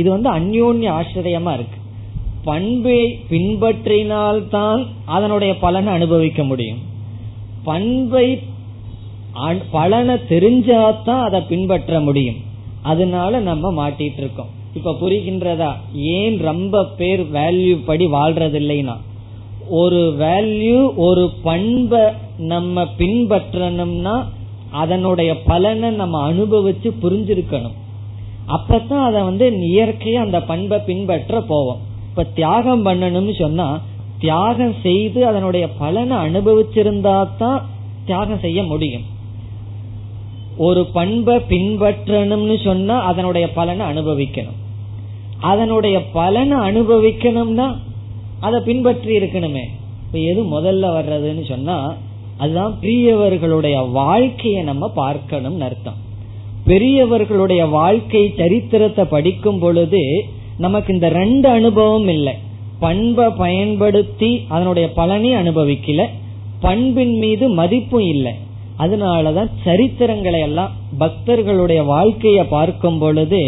இது அந்யோன்ய ஆச்சரியமா இருக்கு. பண்பை பின்பற்றினால்தான் அதனுடைய பலனை அனுபவிக்க முடியும். பண்பை பலனை தெரிஞ்சாதான் அதை பின்பற்ற முடியும். அதனால நம்ம மாட்டிட்டு இருக்கோம். இப்ப புரிகின்றதா ஏன் ரொம்ப பேர் வேல்யூ படி வாழ்றது இல்லைன்னா? ஒரு வேல்யூ, ஒரு பண்பை நம்ம பின்பற்றணும்னா அதனுடைய பலனை நம்ம அனுபவிச்சு புரிஞ்சிருக்கணும். அப்பதான் அதை இயற்கையா அந்த பண்பை பின்பற்ற போவோம். இப்ப தியாகம் பண்ணணும்னு சொன்னா தியாகம் செய்து அதனுடைய பலனை அனுபவிச்சிருந்தா தான் தியாகம் செய்ய முடியும். ஒரு பண்பை பின்பற்றணும்னு சொன்னா அதனுடைய பலனை அனுபவிக்கணும். அதனுடைய பலனை அனுபவிக்கணும்னா அதை பின்பற்றி இருக்கணுமே. இப்ப எது முதல்ல வர்றதுன்னு சொன்னா அதுதான் பெரியவர்களுடைய வாழ்க்கையை நம்ம பார்க்கணும்னு அர்த்தம். பெரியவர்களுடைய வாழ்க்கை சரித்திரத்தை படிக்கும் பொழுது நமக்கு இந்த 2 அனுபவம் இல்லை. பண்பை பயன்படுத்தி அதனுடைய பலனை அனுபவிக்கல, பண்பின் மீது மதிப்பும் இல்லை. அதனாலதான் சரித்திரங்களை எல்லாம் பக்தர்களுடைய வாழ்க்கைய பார்க்கும் பொழுது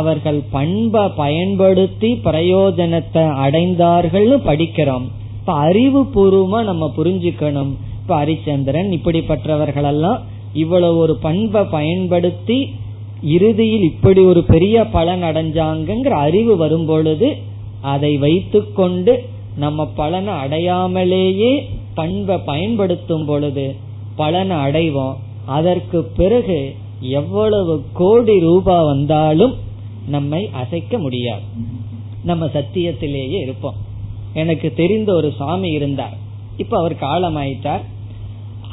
அவர்கள் பண்பை பயன்படுத்தி பிரயோஜனத்தை அடைந்தார்கள் படிக்கிறோம். இப்ப அறிவு பூர்வமா நம்ம புரிஞ்சுக்கணும். இப்ப ஹரிச்சந்திரன் இப்படிப்பட்டவர்கள் எல்லாம் இவ்வளவு ஒரு பண்பை பயன்படுத்தி இறுதியில் இப்படி ஒரு பெரிய பலன் அடைஞ்சாங்கிற அறிவு வரும் பொழுது அதை வைத்து கொண்டு நம்ம பலனை அடையாமலேயே பண்பை பயன்படுத்தும் பொழுது பலனை அடைவோம். அதற்கு பிறகு எவ்வளவு கோடி ரூபாய் வந்தாலும் நம்மை அசைக்க முடியாது. நம்ம சத்தியத்திலேயே இருப்போம். எனக்கு தெரிந்த ஒரு சாமி இருந்தார். இப்ப அவர் காலமாயிட்டார்.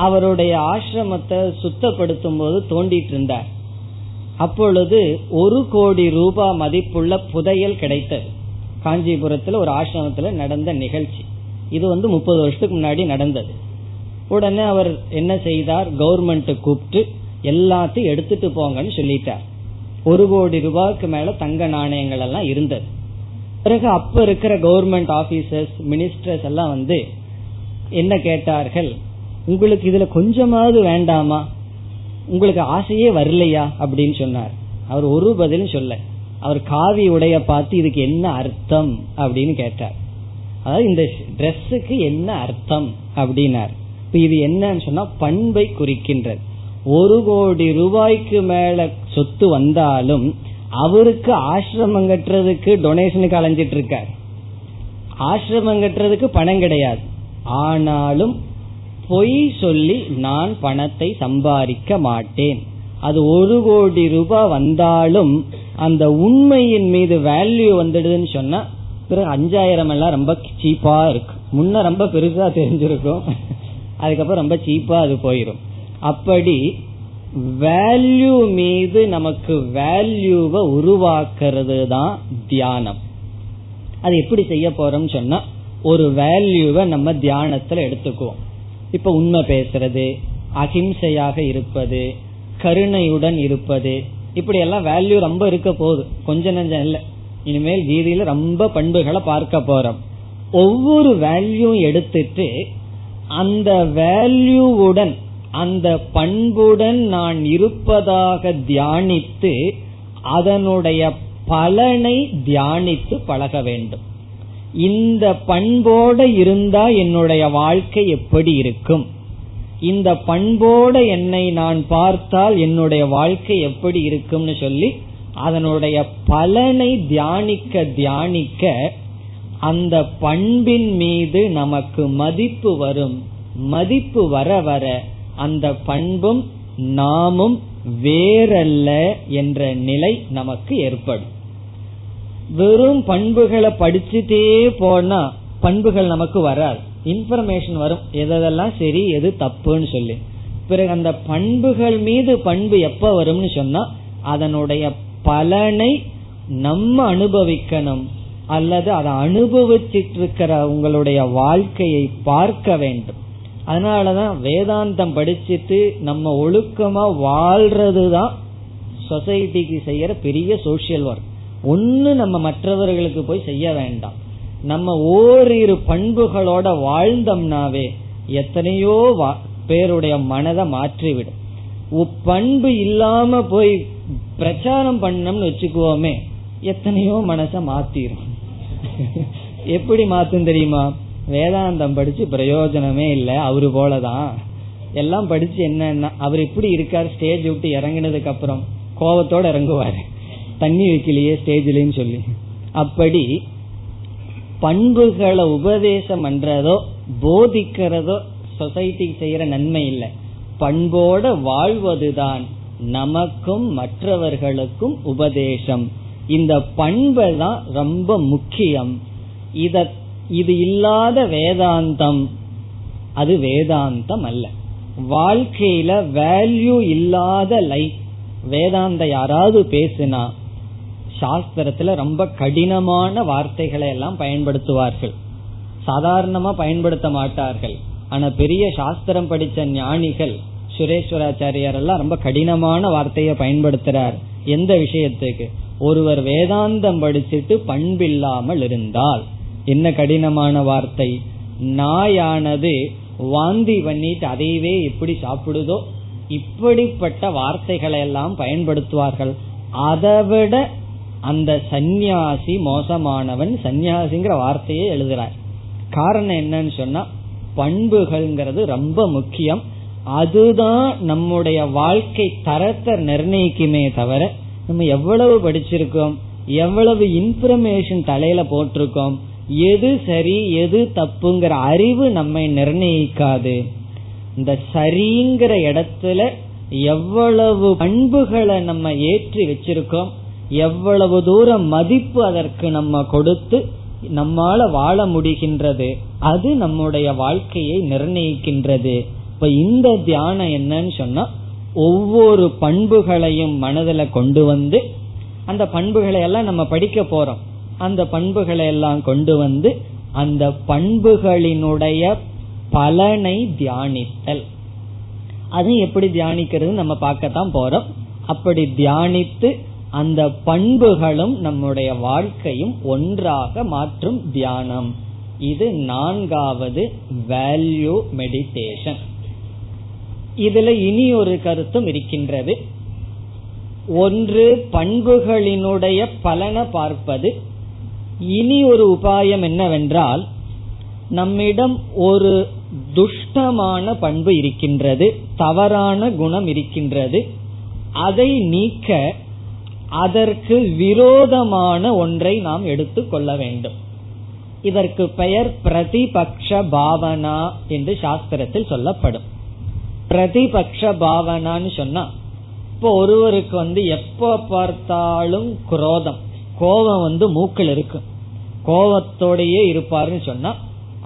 அவருடைய ஆசிரமத்தை சுத்தப்படுத்தும் போது தோண்டிட்டு இருந்தார். அப்பொழுது 1 கோடி ரூபாய் மதிப்புள்ள புதையல் கிடைத்தது. காஞ்சிபுரத்துல ஒரு ஆசிரமத்துல நடந்த நிகழ்ச்சி. இது 30 வருஷத்துக்கு முன்னாடி நடந்தது. உடனே அவர் என்ன செய்தார்? கவர்மெண்ட் கூப்பிட்டு எல்லாத்தையும் எடுத்துட்டு போங்கன்னு சொல்லிட்டார். 1 கோடி ரூபாய்க்கு மேல தங்க நாணயங்கள் எல்லாம் இருந்தது. பிறகு அப்ப இருக்கிற கவர்மெண்ட் ஆபீசர்ஸ், மினிஸ்டர்ஸ் எல்லாம் என்ன கேட்டார்கள்? உங்களுக்கு இதுல கொஞ்சமாவது வேண்டாமா? உங்களுக்கு ஆசையே வரலையா அப்படின்னு சொன்னார். அவர் ஒரு பதிலும் சொல்ல. அவர் காவி உடைய பார்த்து இதுக்கு என்ன அர்த்தம் அப்படின்னு கேட்டார். அதாவது இந்த ட்ரெஸ்ஸுக்கு என்ன அர்த்தம் அப்படின்னார். இது என்னன்னு சொன்னா பண்பை குறிக்கின்றது. 1 கோடி ரூபாய்க்கு மேல சொத்து வந்தாலும் அவருக்கு ஆசிரமம் கட்டுறதுக்கு டொனேஷனுக்கு அலைஞ்சிட்டு இருக்கார். ஆசிரமம் கட்டுறதுக்கு பணம் கிடையாது, ஆனாலும் பொய் சொல்லி நான் பணத்தை சம்பாதிக்க மாட்டேன். அது 1 கோடி ரூபாய் வந்தாலும் அந்த உண்மையின் மீது வேல்யூ வந்துடுதுன்னு சொன்னா பிறகு 5000 எல்லாம் ரொம்ப சீப்பா இருக்கு. முன்ன ரொம்ப பெருசா தெரிஞ்சிருக்கும், அதுக்கப்புறம் ரொம்ப சீப்பா அது போயிடும். அப்படி வேல்யூ மீது நமக்கு வேல்யூவை உருவாக்குறது தான் தியானம். அது எப்படி செய்ய போறோம் சொன்னா ஒரு வேல்யூவை நம்ம தியானத்துல எடுத்துக்குவோம். இப்ப உண்மை பேசுறது, அஹிம்சையாக இருப்பது, கருணையுடன் இருப்பது, இப்படி எல்லாம் வேல்யூ ரொம்ப இருக்க போகுது. கொஞ்ச நஞ்சம் இல்ல, இனிமேல் கீதையில ரொம்ப பண்புகளை பார்க்க போறோம். ஒவ்வொரு வேல்யூ எடுத்துட்டு அந்த வேல்யூவுடன் அந்த பண்புடன் நான் இருப்பதாக தியானித்து அதனுடைய பலனை தியானித்து பழக வேண்டும். இந்த பண்போட இருந்தா என்னுடைய வாழ்க்கை எப்படி இருக்கும், இந்த பண்போட என்னை நான் பார்த்தால் என்னுடைய வாழ்க்கை எப்படி இருக்கும்னு சொல்லி அதனுடைய பலனை தியானிக்க தியானிக்க அந்த பண்பின் மீது நமக்கு மதிப்பு வரும். மதிப்பு வர வர அந்த பண்பும் நாமும் வேறல்ல என்ற நிலை நமக்கு ஏற்படும். வெறும் பண்புகளை படிச்சுட்டே போனா பண்புகள் நமக்கு வராது, இன்ஃபர்மேஷன் வரும் எதெல்லாம் சரி எது தப்புன்னு சொல்லி. பிறகு அந்த பண்புகள் மீது பண்பு எப்ப வரும்னு சொன்னா அதனுடைய பலனை நம்ம அனுபவிக்கணும், அல்லது அதை அனுபவிச்சிட்டு இருக்கிற உங்களுடைய வாழ்க்கையை பார்க்க வேண்டும். அதனாலதான் வேதாந்தம் படிச்சுட்டு நம்ம ஒழுக்கமா வாழ்றதுதான் சொசைட்டிக்கு செய்யற பெரிய சோசியல் ஒர்க். ஒண்ணு நம்ம மற்றவர்களுக்கு போய் செய்ய வேண்டாம், நம்ம ஓரிரு பண்புகளோட வாழ்ந்தோம்னாவே எத்தனையோ பேருடைய மனதை மாற்றிவிடும். பண்பு இல்லாம போய் பிரச்சாரம் பண்ணோம்னு வச்சுக்குவோமே, எத்தனையோ மனச மாத்திரும். எப்படி மாத்தும் தெரியுமா? வேதாந்தம் படிச்சு பிரயோஜனமே இல்லை, அவரு போலதான் எல்லாம் படிச்சு என்னன்னா அவர் இப்படி இருக்காரு. ஸ்டேஜ் விட்டு இறங்கினதுக்கு அப்புறம் கோபத்தோட இறங்குவாரு, தண்ணி வைக்கலையே ஸ்டேஜ்லன்னு சொல்லி. அப்படி பண்புகளை உபதேசம் பண்றதோ போதிக்கிறதோ சொசைட்டிக்கு செய்யற நன்மை இல்லை. பண்போட வாழ்வதுதான் நமக்கும் மற்றவர்களுக்கும் உபதேசம். இந்த பண்பு தான் ரொம்ப முக்கியம். இது இல்லாத வேதாந்தம் அது வேதாந்தம் அல்ல. வாழ்க்கையில வேல்யூ இல்லாத லைஃப் வேதாந்த யாராவது பேசினா சாஸ்திரத்துல ரொம்ப கடினமான வார்த்தைகளை எல்லாம் பயன்படுத்துவார்கள், சாதாரணமா பயன்படுத்த மாட்டார்கள். ஆனா பெரிய சாஸ்திரம் படிச்ச ஞானிகள் சுரேஸ்வராச்சாரியார் எல்லாம் ரொம்ப கடினமான வார்த்தையை பயன்படுத்துறார். எந்த விஷயத்துக்கு? ஒருவர் வேதாந்தம் படிச்சுட்டு பண்பில்லாமல் இருந்தால். என்ன கடினமான வார்த்தை? நாயானது வாந்தி பண்ணிட்டு அதையவே எப்படி சாப்பிடுதோ, இப்படிப்பட்ட வார்த்தைகளை எல்லாம் பயன்படுத்துவார்கள். அதைவிட அந்த சந்நியாசி மோசமானவன். சந்நியாசிங்கிற வார்த்தையே எழுதுறார். காரணம் என்னன்னு சொன்னா பண்புகள்ங்கிறது ரொம்ப முக்கியம். அதுதான் நம்முடைய வாழ்க்கை தரத்தை நிர்ணயிக்குமே தவிர நம்ம எவ்வளவு படிச்சிருக்கோம், எவ்வளவு இன்ஃபர்மேஷன் தலையில போட்டிருக்கோம், எது சரி எது தப்புங்கிற அறிவு நம்மை நிர்ணயிக்காது. இந்த சரிங்கிற இடத்துல எவ்வளவு பண்புகளை நம்ம ஏற்றி வச்சிருக்கோம், எவ்வளவு தூரம் மதிப்பு அதற்கு நம்ம கொடுத்து நம்மால வாழ முடிகின்றது, அது நம்முடைய வாழ்க்கையை நிர்ணயிக்கின்றது. இப்ப இந்த தியானம் என்னன்னு சொன்னா ஒவ்வொரு பண்புகளையும் மனதுல கொண்டு வந்து அந்த பண்புகளை எல்லாம் நம்ம படிக்க போறோம். அந்த பண்புகளை எல்லாம் கொண்டு வந்து அந்த பண்புகளினுடைய பலனை தியானித்தல். அது எப்படி தியானிக்கிறது நம்ம பார்க்கத்தான் போறோம். அப்படி தியானித்து அந்த பண்புகளும் நம்முடைய வாழ்க்கையும் ஒன்றாக மாற்றும் தியானம். இது 4வது வேல்யூ மெடிடேஷன். இதுல இனி ஒரு கருத்தும் இருக்கின்றது. ஒன்று பண்புகளினுடைய பலனை பார்ப்பது. இனி ஒரு உபாயம் என்னவென்றால், நம்மிடம் ஒரு துஷ்டமான பண்பு இருக்கின்றது, தவறான குணம் இருக்கின்றது. அதை நீக்க அதற்கு விரோதமான ஒன்றை நாம் எடுத்துக் கொள்ள வேண்டும். இதற்கு பெயர் பிரதிபக்ஷ பாவனா என்று சாஸ்திரத்தில் சொல்லப்படும். பிரதிபக்ஷ பாவனான்னு சொன்னா, இப்போ ஒருவருக்கு எப்ப பார்த்தாலும் குரோதம், கோபம் மூக்கில் இருக்கும், கோபத்தோடையே இருப்பாருன்னு சொன்னா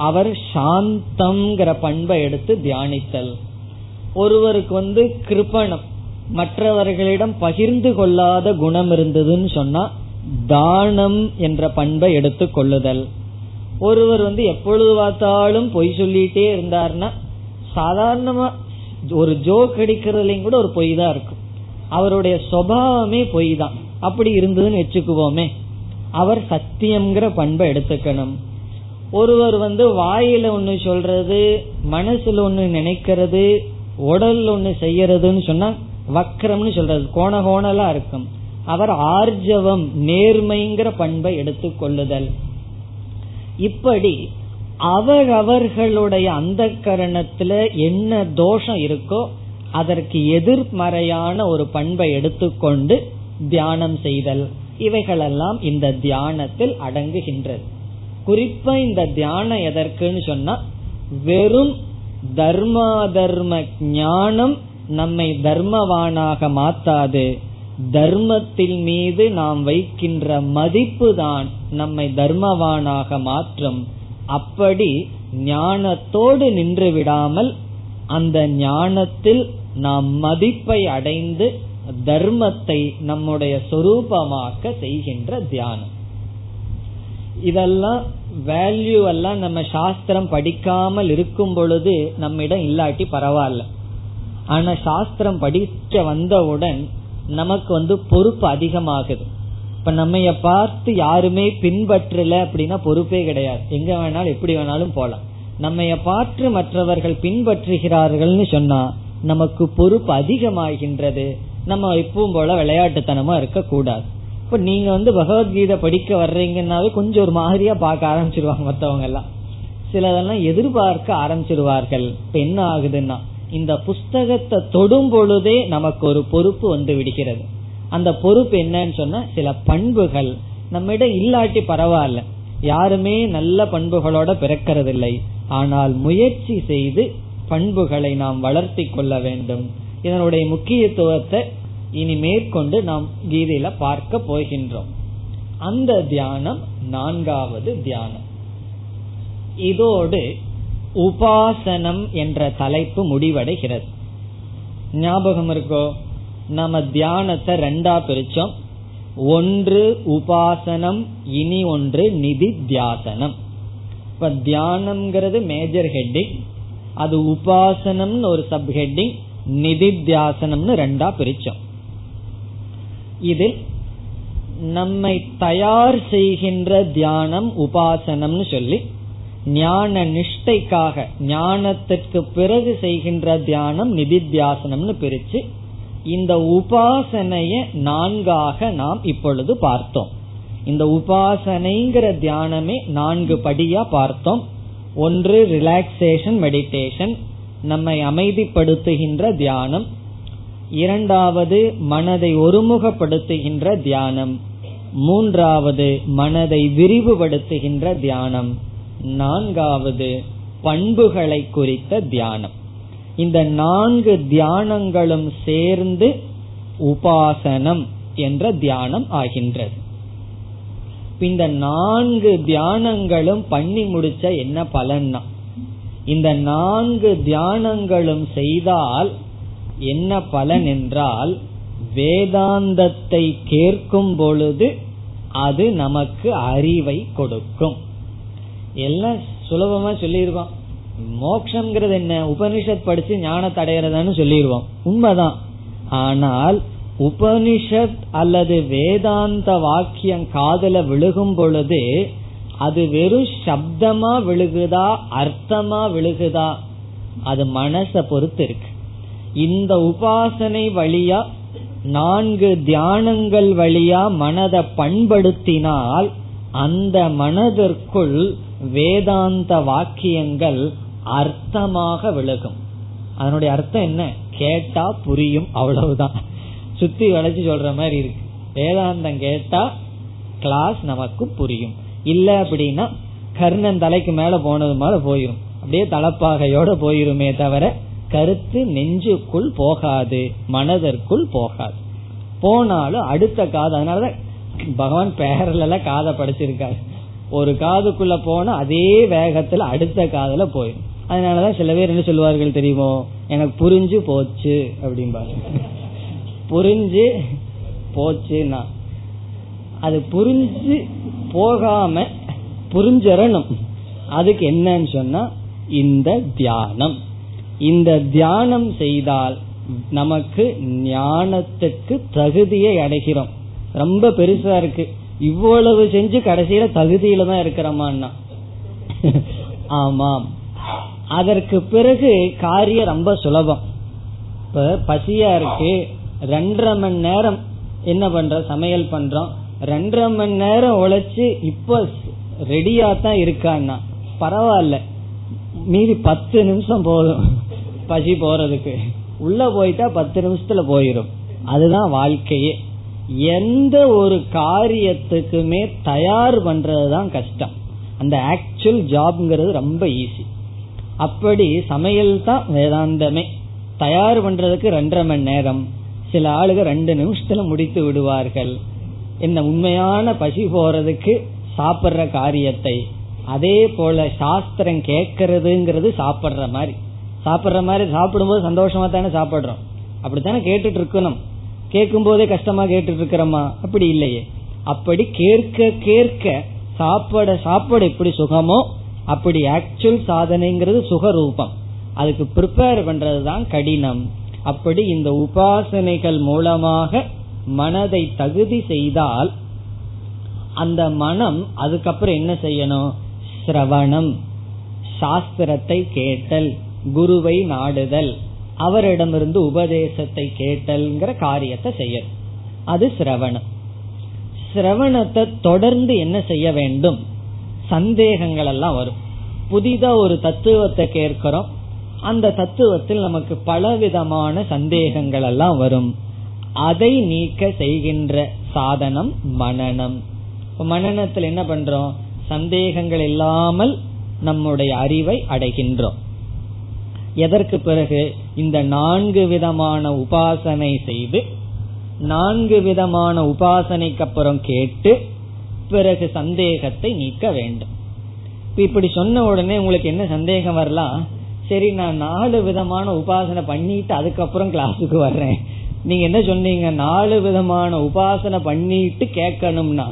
அவர் சாந்தம்ங்கிற பண்பை எடுத்து தியானித்தல். ஒருவருக்கு கிருபணம், மற்றவர்களிடம் பகிர்ந்து கொள்ளாத குணம் இருந்ததுன்னு சொன்னா தானம் என்ற பண்பை எடுத்து கொள்ளுதல். ஒருவர் எப்பொழுது பார்த்தாலும் பொய் சொல்லிட்டே இருந்தார்னா, சாதாரணமா ஒரு ஜோக் அடிக்கிறதுலயும் கூட ஒரு பொய் தான் இருக்கும், அவருடைய சுபாவமே பொய் தான், அப்படி இருந்ததுன்னு வச்சுக்குவோமே, அவர் சத்தியம்ங்கிற பண்பை எடுத்துக்கணும். ஒருவர் வாயில ஒண்ணு சொல்றது, மனசுல ஒண்ணு நினைக்கிறது, உடல் ஒண்ணு செய்யறதுன்னு சொன்னா வக்கரம்னு சொல்றது, கோண கோணலா இருக்கும், அவர் ஆர்ஜவம் நேர்மைங்கிற பண்பை எடுத்து கொள்ளுதல். இப்படி அவர்களுடைய அந்த கரணத்துல என்ன தோஷம் இருக்கோ அதற்கு எதிர்மறையான ஒரு பண்பை எடுத்துக்கொண்டு தியானம் செய்தல். இவைகளெல்லாம் இந்த தியானத்தில் அடங்குகின்றது. குறிப்பா இந்த தியானம் எதற்குன்னு சொன்னா, வெறும் தர்மா தர்ம ஞானம் நம்மை தர்மவானாக மாத்தாது, தர்மத்தில் மீது நாம் வைக்கின்ற மதிப்பு தான் நம்மை தர்மவானாக மாற்றும். அப்படி ஞானத்தோடு நின்று விடாமல் அந்த ஞானத்தில் நாம் மதிப்பை அடைந்து தர்மத்தை நம்முடைய சொரூபமாக்க செய்கின்ற தியானம். இதெல்லாம் வேல்யூ எல்லாம் நம்ம சாஸ்திரம் படிக்காமல் இருக்கும் பொழுது நம்மிடம் இல்லாட்டி பரவாயில்ல, ஆனா சாஸ்திரம் படிக்க வந்தவுடன் நமக்கு பொறுப்பு அதிகமாகுது. இப்ப நம்ம பார்த்து யாருமே பின்பற்றல அப்படின்னா பொறுப்பே கிடையாது, எங்க வேணாலும் எப்படி வேணாலும் போலாம். நம்ம பார்த்து மற்றவர்கள் பின்பற்றுகிறார்கள்னு சொன்னா நமக்கு பொறுப்பு அதிகமாகின்றது, நம்ம எப்பவும் போல விளையாட்டுத்தனமா இருக்க கூடாது. இப்ப நீங்க பகவத்கீதை படிக்க வர்றீங்கன்னாவே கொஞ்சம் ஒரு மாதிரியா பார்க்க ஆரம்பிச்சிருவாங்க மற்றவங்க எல்லாம், சிலதெல்லாம் எதிர்பார்க்க ஆரம்பிச்சிருவார்கள். இப்ப என்ன ஆகுதுன்னா, இந்த புஸ்தகத்தை தொடும் பொழுதே நமக்கு ஒரு பொறுப்பு வந்து விடுகிறது. அந்த பொறுப்பு என்னன்னு சொன்னா, சில பண்புகள் நம்மிடம் இல்லாட்டி பரவாயில்ல, யாருமே நல்ல பண்புகளோட பிறக்கிறதில்லை, ஆனால் முயற்சி செய்து பண்புகளை நாம் வளர்த்தி கொள்ள வேண்டும். இதனுடைய முக்கியத்துவத்தை இனி மேற்கொண்டு நாம் கீதையில பார்க்க போகின்றோம். அந்த தியானம் நான்காவது தியானம். இதோடு உபாசனம் என்ற தலைப்பு முடிவடைகிறது. ஞாபகம் இருக்கோ, நம்ம தியானத்தை ரெண்டா பிரிச்சோம். ஒன்று உபாசனம், இனி ஒன்று நிதி தியாசனம். இப்ப தியானம்ங்கிறது மேஜர் ஹெட்டிங், அது உபாசனம்னு ஒரு சப் ஹெட்டிங், நிதி தியாசனம்னு ரெண்டா பிரிச்சோம். இதில் நம்மை தயார் செய்கின்ற தியானம் உபாசனம்னு சொல்லி, ஞான நிஷ்டைக்காக ஞானத்திற்கு பிறகு செய்கின்ற தியானம் நிதித்தியாசனம்னு பிரிச்சு, இந்த உபாசனைய நான்காக நாம் இப்பொழுது பார்த்தோம். இந்த உபாசனைங்கிற தியானமே நான்கு படியா பார்த்தோம். ஒன்று ரிலாக்சேஷன் மெடிடேஷன், நம்மை அமைதிப்படுத்துகின்ற தியானம். இரண்டாவது மனதை ஒருமுகப்படுத்துகின்ற தியானம். மூன்றாவது மனதை விரிவுபடுத்துகின்ற தியானம். நான்காவது பண்புகளை குறித்த தியானம். இந்த நான்கு தியானங்களும் சேர்ந்து உபாசனம் என்ற தியானம் ஆகின்றது. இந்த நான்கு தியானங்களும் பண்ணி முடிச்ச என்ன பலன்னா, இந்த நான்கு தியானங்களும் செய்தால் என்ன பலன் என்றால், வேதாந்தத்தை கேட்கும் பொழுது அது நமக்கு அறிவை கொடுக்கும். எல்லாம் சுலபமா சொல்லிடுவான், மோட்சம்ங்கிறது என்ன, உபனிஷத் படிச்சு ஞானத்தை அடையறதான்னு சொல்லிடுவான், உண்மைதான். ஆனால் உபனிஷத் அல்லது வேதாந்த வாக்கியம் காதல விழுகும் பொழுது அது வெறும் சப்தமா விழுகுதா அர்த்தமா விழுகுதா, அது மனச பொறுத்து இருக்கு. இந்த உபாசனை வழியா, நான்கு தியானங்கள் வழியா மனதை பண்படுத்தினால் அந்த மனதிற்குள் வேதாந்த வாக்கியங்கள் அர்த்தமாக விலகும். அதனுடைய அர்த்தம் என்ன? கேட்டா புரியும், அவ்வளவுதான். சுத்தி வளைச்சு சொல்ற மாதிரி இருக்கு. வேதாந்தம் கேட்டா கிளாஸ் நமக்கு புரியும், இல்ல அப்படின்னா கர்ணன் தலைக்கு மேல போனது மேல போயிரும், அப்படியே தலப்பாகையோட போயிருமே தவிர கருத்து நெஞ்சுக்குள் போகாது, மனதிற்குள் போகாது. போனாலும் அடுத்த காது, அதனாலதான் பகவான் பேரல காதை படைச்சிருக்காரு. ஒரு காதுக்குள்ள போனா அதே வேகத்துல அடுத்த காதுல போயிடும். அதனாலதான் சில பேர் என்ன சொல்லுவார்கள் தெரியுமோ, எனக்கு புரிஞ்சு போச்சு அப்படின்பாரு. புரிஞ்சு போச்சுன்னா அது புரிஞ்சு போகாம புரிஞ்சறணும். அதுக்கு என்னன்னு சொன்னா இந்த தியானம். இந்த தியானம் செய்தால் நமக்கு ஞானத்துக்கு தகுதியை அடைகிறோம். ரொம்ப பெருசா இருக்கு, இவ்வளவு செஞ்சு கடைசியில தகுதியில தான் இருக்கிறோமான்னா ஆமாம். அதற்கு பிறகு காரியம் ரொம்ப சுலபம். இப்ப பசியா இருக்கு, 2.5 மணி நேரம் என்ன பண்றோம், சமையல் பண்றோம். 2.5 மணி நேரம் உழைச்சு இப்ப ரெடியா தான் இருக்கான்னா பரவாயில்ல, மீதி 10 நிமிஷம் போதும் பசி போறதுக்கு. உள்ள போயிட்டா 10 நிமிஷத்துல போயிடும். அதுதான் வாழ்க்கையே. எந்த ஒரு காரியத்துக்குமே தயார் பண்றதுதான் கஷ்டம். அந்த ஆக்சுவல் ஜாப்ங்கிறது ரொம்ப ஈஸி. அப்படி சமையல் தான் வேதாந்தமே. தயார் பண்றதுக்கு 2.5 மணி நேரம், சில ஆளுக 2 நிமிஷத்துல முடித்து விடுவார்கள். என்ன உண்மையான பசி போறதுக்கு சாப்பிட்ற காரியத்தை. அதே போல சாஸ்திரம் கேட்கறதுங்கிறது சாப்பிட்ற மாதிரி. சாப்பிட்ற மாதிரி சாப்பிடும்போது சந்தோஷமா தானே சாப்பிடுறோம், அப்படித்தானே கேட்டுட்டு இருக்கணும். கேட்கும் போதே கஷ்டமா கேட்டுட்டு இருக்கிறோமா? அப்படி இல்லையே. அப்படி கேட்க கேட்க சாப்பிட சாப்பிட எப்படி சுகமோ அப்படி ஆக்சுவல் சாதனைங்கிறது சுகரூபம். அதுக்கு ப்ரிப்பேர் பண்றதுதான் கடினம். அப்படி இந்த உபாசனைகள் மூலமாக மனதை தகுதி செய்தால் அந்த மனம் அதுக்கப்புறம் என்ன செய்யணும்? சிரவணம், சாஸ்திரத்தை கேட்டல், குருவை நாடுதல், அவரிடமிருந்து உபதேசத்தை கேட்டல்ங்கிற காரியத்தை செய்யல். அது சிரவணம். சிரவணத்தை தொடர்ந்து என்ன செய்ய வேண்டும்? சந்தேகங்கள் எல்லாம் வரும். புதிதா ஒரு தத்துவத்தை கேட்கிறோம், அந்த தத்துவத்தில் நமக்கு பலவிதமான சந்தேகங்கள் எல்லாம் வரும். அதை நீக்க செய்கின்ற சாதனம் மனனம். மனனத்தில் என்ன பண்றோம்? சந்தேகங்கள் இல்லாமல் நம்முடைய அறிவை அடைகின்றோம். எதற்கு பிறகு இந்த 4 விதமான உபாசனை செய்து, 4 விதமான உபாசனைக்கு அப்புறம் கேட்டு, பிறகு சந்தேகத்தை நீக்க வேண்டும். இப்படி சொன்ன உடனே உங்களுக்கு என்ன சந்தேகம் வரலாம்? சரி, நான் 4 விதமான உபாசனை பண்ணிட்டு அதுக்கப்புறம் கிளாஸுக்கு வர்றேன். நீங்க என்ன சொன்னீங்க? 4 விதமான உபாசனை பண்ணிட்டு கேட்கணும்னா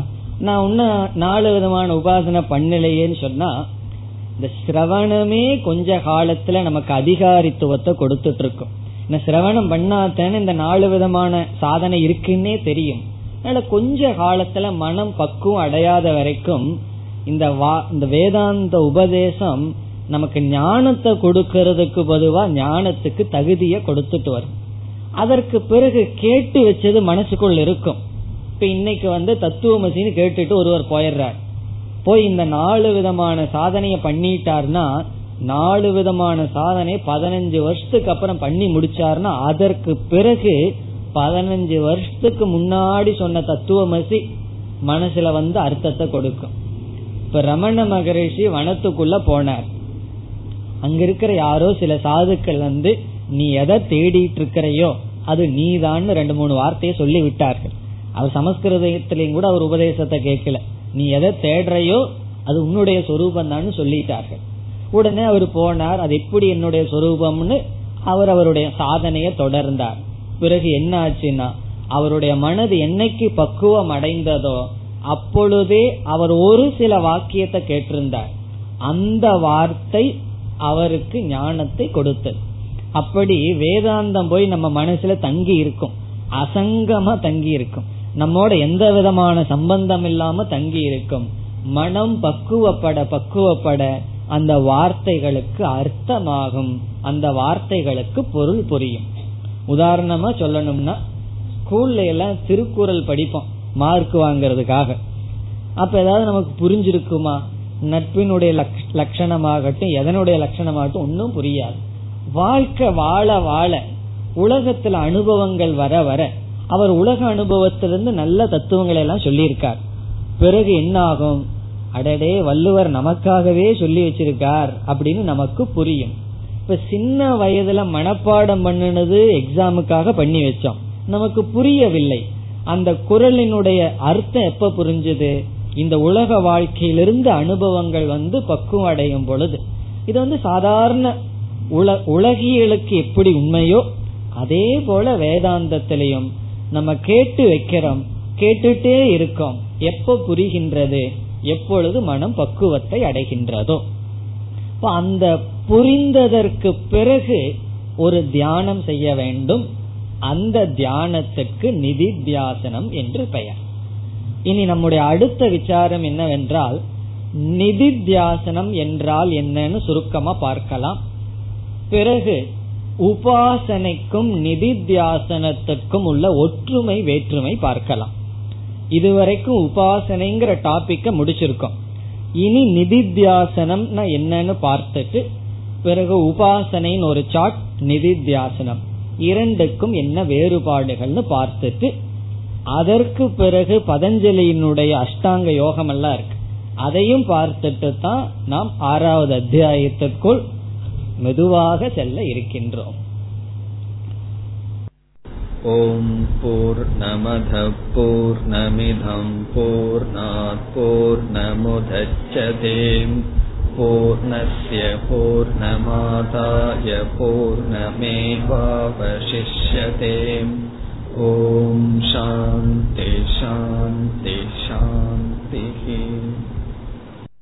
நான் இன்னும் 4 விதமான உபாசனை பண்ணலையேன்னு சொன்னா, இந்த சிரவணமே கொஞ்ச காலத்துல நமக்கு அதிகாரித்துவத்தை கொடுத்துட்டு இருக்கும். இந்த சிரவணம் பண்ணாதானே இந்த 4 விதமான சாதனை இருக்குன்னே தெரியும். அதனால கொஞ்ச காலத்துல மனம் பக்குவம் அடையாத வரைக்கும் இந்த வேதாந்த உபதேசம் நமக்கு ஞானத்தை கொடுக்கறதுக்கு பொதுவா ஞானத்துக்கு தகுதியை கொடுத்துட்டு வரும். அதற்கு பிறகு கேட்டு வச்சது மனசுக்குள் இருக்கும். இப்ப இன்னைக்கு தத்துவமசின்னு கேட்டுட்டு ஒருவர் போயிடுறார். போய் இந்த 4 விதமான சாதனைய பண்ணிட்டார்னா, 4 விதமான சாதனை 15 வருஷத்துக்கு அப்புறம் பண்ணி முடிச்சார்னா, அதற்கு பிறகு 15 வருஷத்துக்கு முன்னாடி சொன்ன தத்துவமசி மனசுல அர்த்தத்தை கொடுக்கும். இப்ப ரமண மகரிஷி வனத்துக்குள்ள போனார். அங்க இருக்கிற யாரோ சில சாதுக்கள் நீ எதை தேடிட்டு இருக்கிறையோ அது நீதான்னு 2-3 வார்த்தையை சொல்லி விட்டார்கள். அவர் சமஸ்கிருதத்திலையும் கூட அவர் உபதேசத்தை கேட்கல. நீ எதை தேடுறையோ அது உன்னுடைய சொரூபம் தான் சொல்லிட்டார்கள். உடனே அவர் போனார். அது எப்படி என்னுடைய சொரூபம்னு அவர் அவருடைய சாதனைய தொடர்ந்தார். பிறகு என்ன ஆச்சுன்னா, அவருடைய மனது என்னைக்கு பக்குவம் அடைந்ததோ அப்பொழுதே அவர் ஒரு சில வாக்கியத்தை கேட்டிருந்தார். அந்த வார்த்தை அவருக்கு ஞானத்தை கொடுத்தது. அப்படி வேதாந்தம் போய் நம்ம மனசுல தங்கி இருக்கும், அசங்கமா தங்கி இருக்கும், நம்மோட எந்த விதமான சம்பந்தம் இல்லாம தங்கி இருக்கும். மனம் பக்குவப்பட பக்குவப்பட அந்த வார்த்தைகளுக்கு அர்த்தமாகும், அந்த வார்த்தைகளுக்கு பொருள் புரியும். உதாரணமா சொல்லணும்னா, ஸ்கூல்ல எல்லாம் திருக்குறள் படிப்போம் மார்க் வாங்கறதுக்காக. அப்ப ஏதாவது நமக்கு புரிஞ்சிருக்குமா? நட்பினுடைய லட்சணமாகட்டும் எதனுடைய லட்சணமாகட்டும் ஒன்னும் புரியாது. வாழ்க்கை வாழ வாழ உலகத்துல அனுபவங்கள் வர வர அவர் உலக அனுபவத்திலிருந்து நல்ல தத்துவங்களை எல்லாம் சொல்லியிருக்கார். பிறகு என்ன ஆகும், அடடே வள்ளுவர் நமக்காகவே சொல்லி வச்சிருக்கார் அப்படின்னு நமக்கு புரியும். இப்ப சின்ன வயதுல மனப்பாடம் பண்ணினது எக்ஸாமுக்காக பண்ணி வச்சோம், நமக்கு புரியவில்லை. அந்த குரலினுடைய அர்த்தம் எப்ப புரிஞ்சது, இந்த உலக வாழ்க்கையிலிருந்து அனுபவங்கள் வந்து பக்குவம் அடையும் பொழுது. இது வந்து சாதாரண உலகியலுக்கு எப்படி உண்மையோ அதே போல வேதாந்தத்திலையும் நம்ம கேட்டு வைக்கிறோம், கேட்டுட்டே இருக்கோம். எப்ப புரிகின்றது, எப்பொழுது மனம் பக்குவத்தை அடைகின்றதோ. அந்த புரிந்ததற்கு பிறகு ஒரு தியானம் செய்ய வேண்டும். அந்த தியானத்துக்கு நிதி தியாசனம் என்று பெயர். இனி நம்முடைய அடுத்த விசாரம் என்னவென்றால், நிதி தியாசனம் என்றால் என்னன்னு சுருக்கமா பார்க்கலாம். பிறகு உபாசனைக்கும் நிதி தியாசனத்துக்கும் உள்ள ஒற்றுமை வேற்றுமை பார்க்கலாம். இதுவரைக்கும் உபாசனைங்கிற டாபிக்க முடிச்சிருக்கோம். இனி நிதி தியாசனம்னா என்னன்னு பார்த்துட்டு பிறகு உபாசனைன்னு ஒரு சார்ட், நிதி தியாசனம் இரண்டுக்கும் என்ன வேறுபாடுகள்னு பார்த்துட்டு அதற்கு பிறகு பதஞ்சலியினுடைய அஷ்டாங்க யோகம் எல்லாம் இருக்கு, அதையும் பார்த்துட்டு தான் நாம் ஆறாவது அத்தியாயத்திற்குள் மெதுவாக செல்ல இருக்கின்றோம். ஓம் பூர்ணமத பூர்ணமிதம் பூர்ணாத் பூர்ணமுதச்யதே பூர்ணஸ்ய பூர்ணமாதாய பூர்ணமேவாவசிஷ்யதே. ஓம் சாந்தி சாந்தி சாந்தி.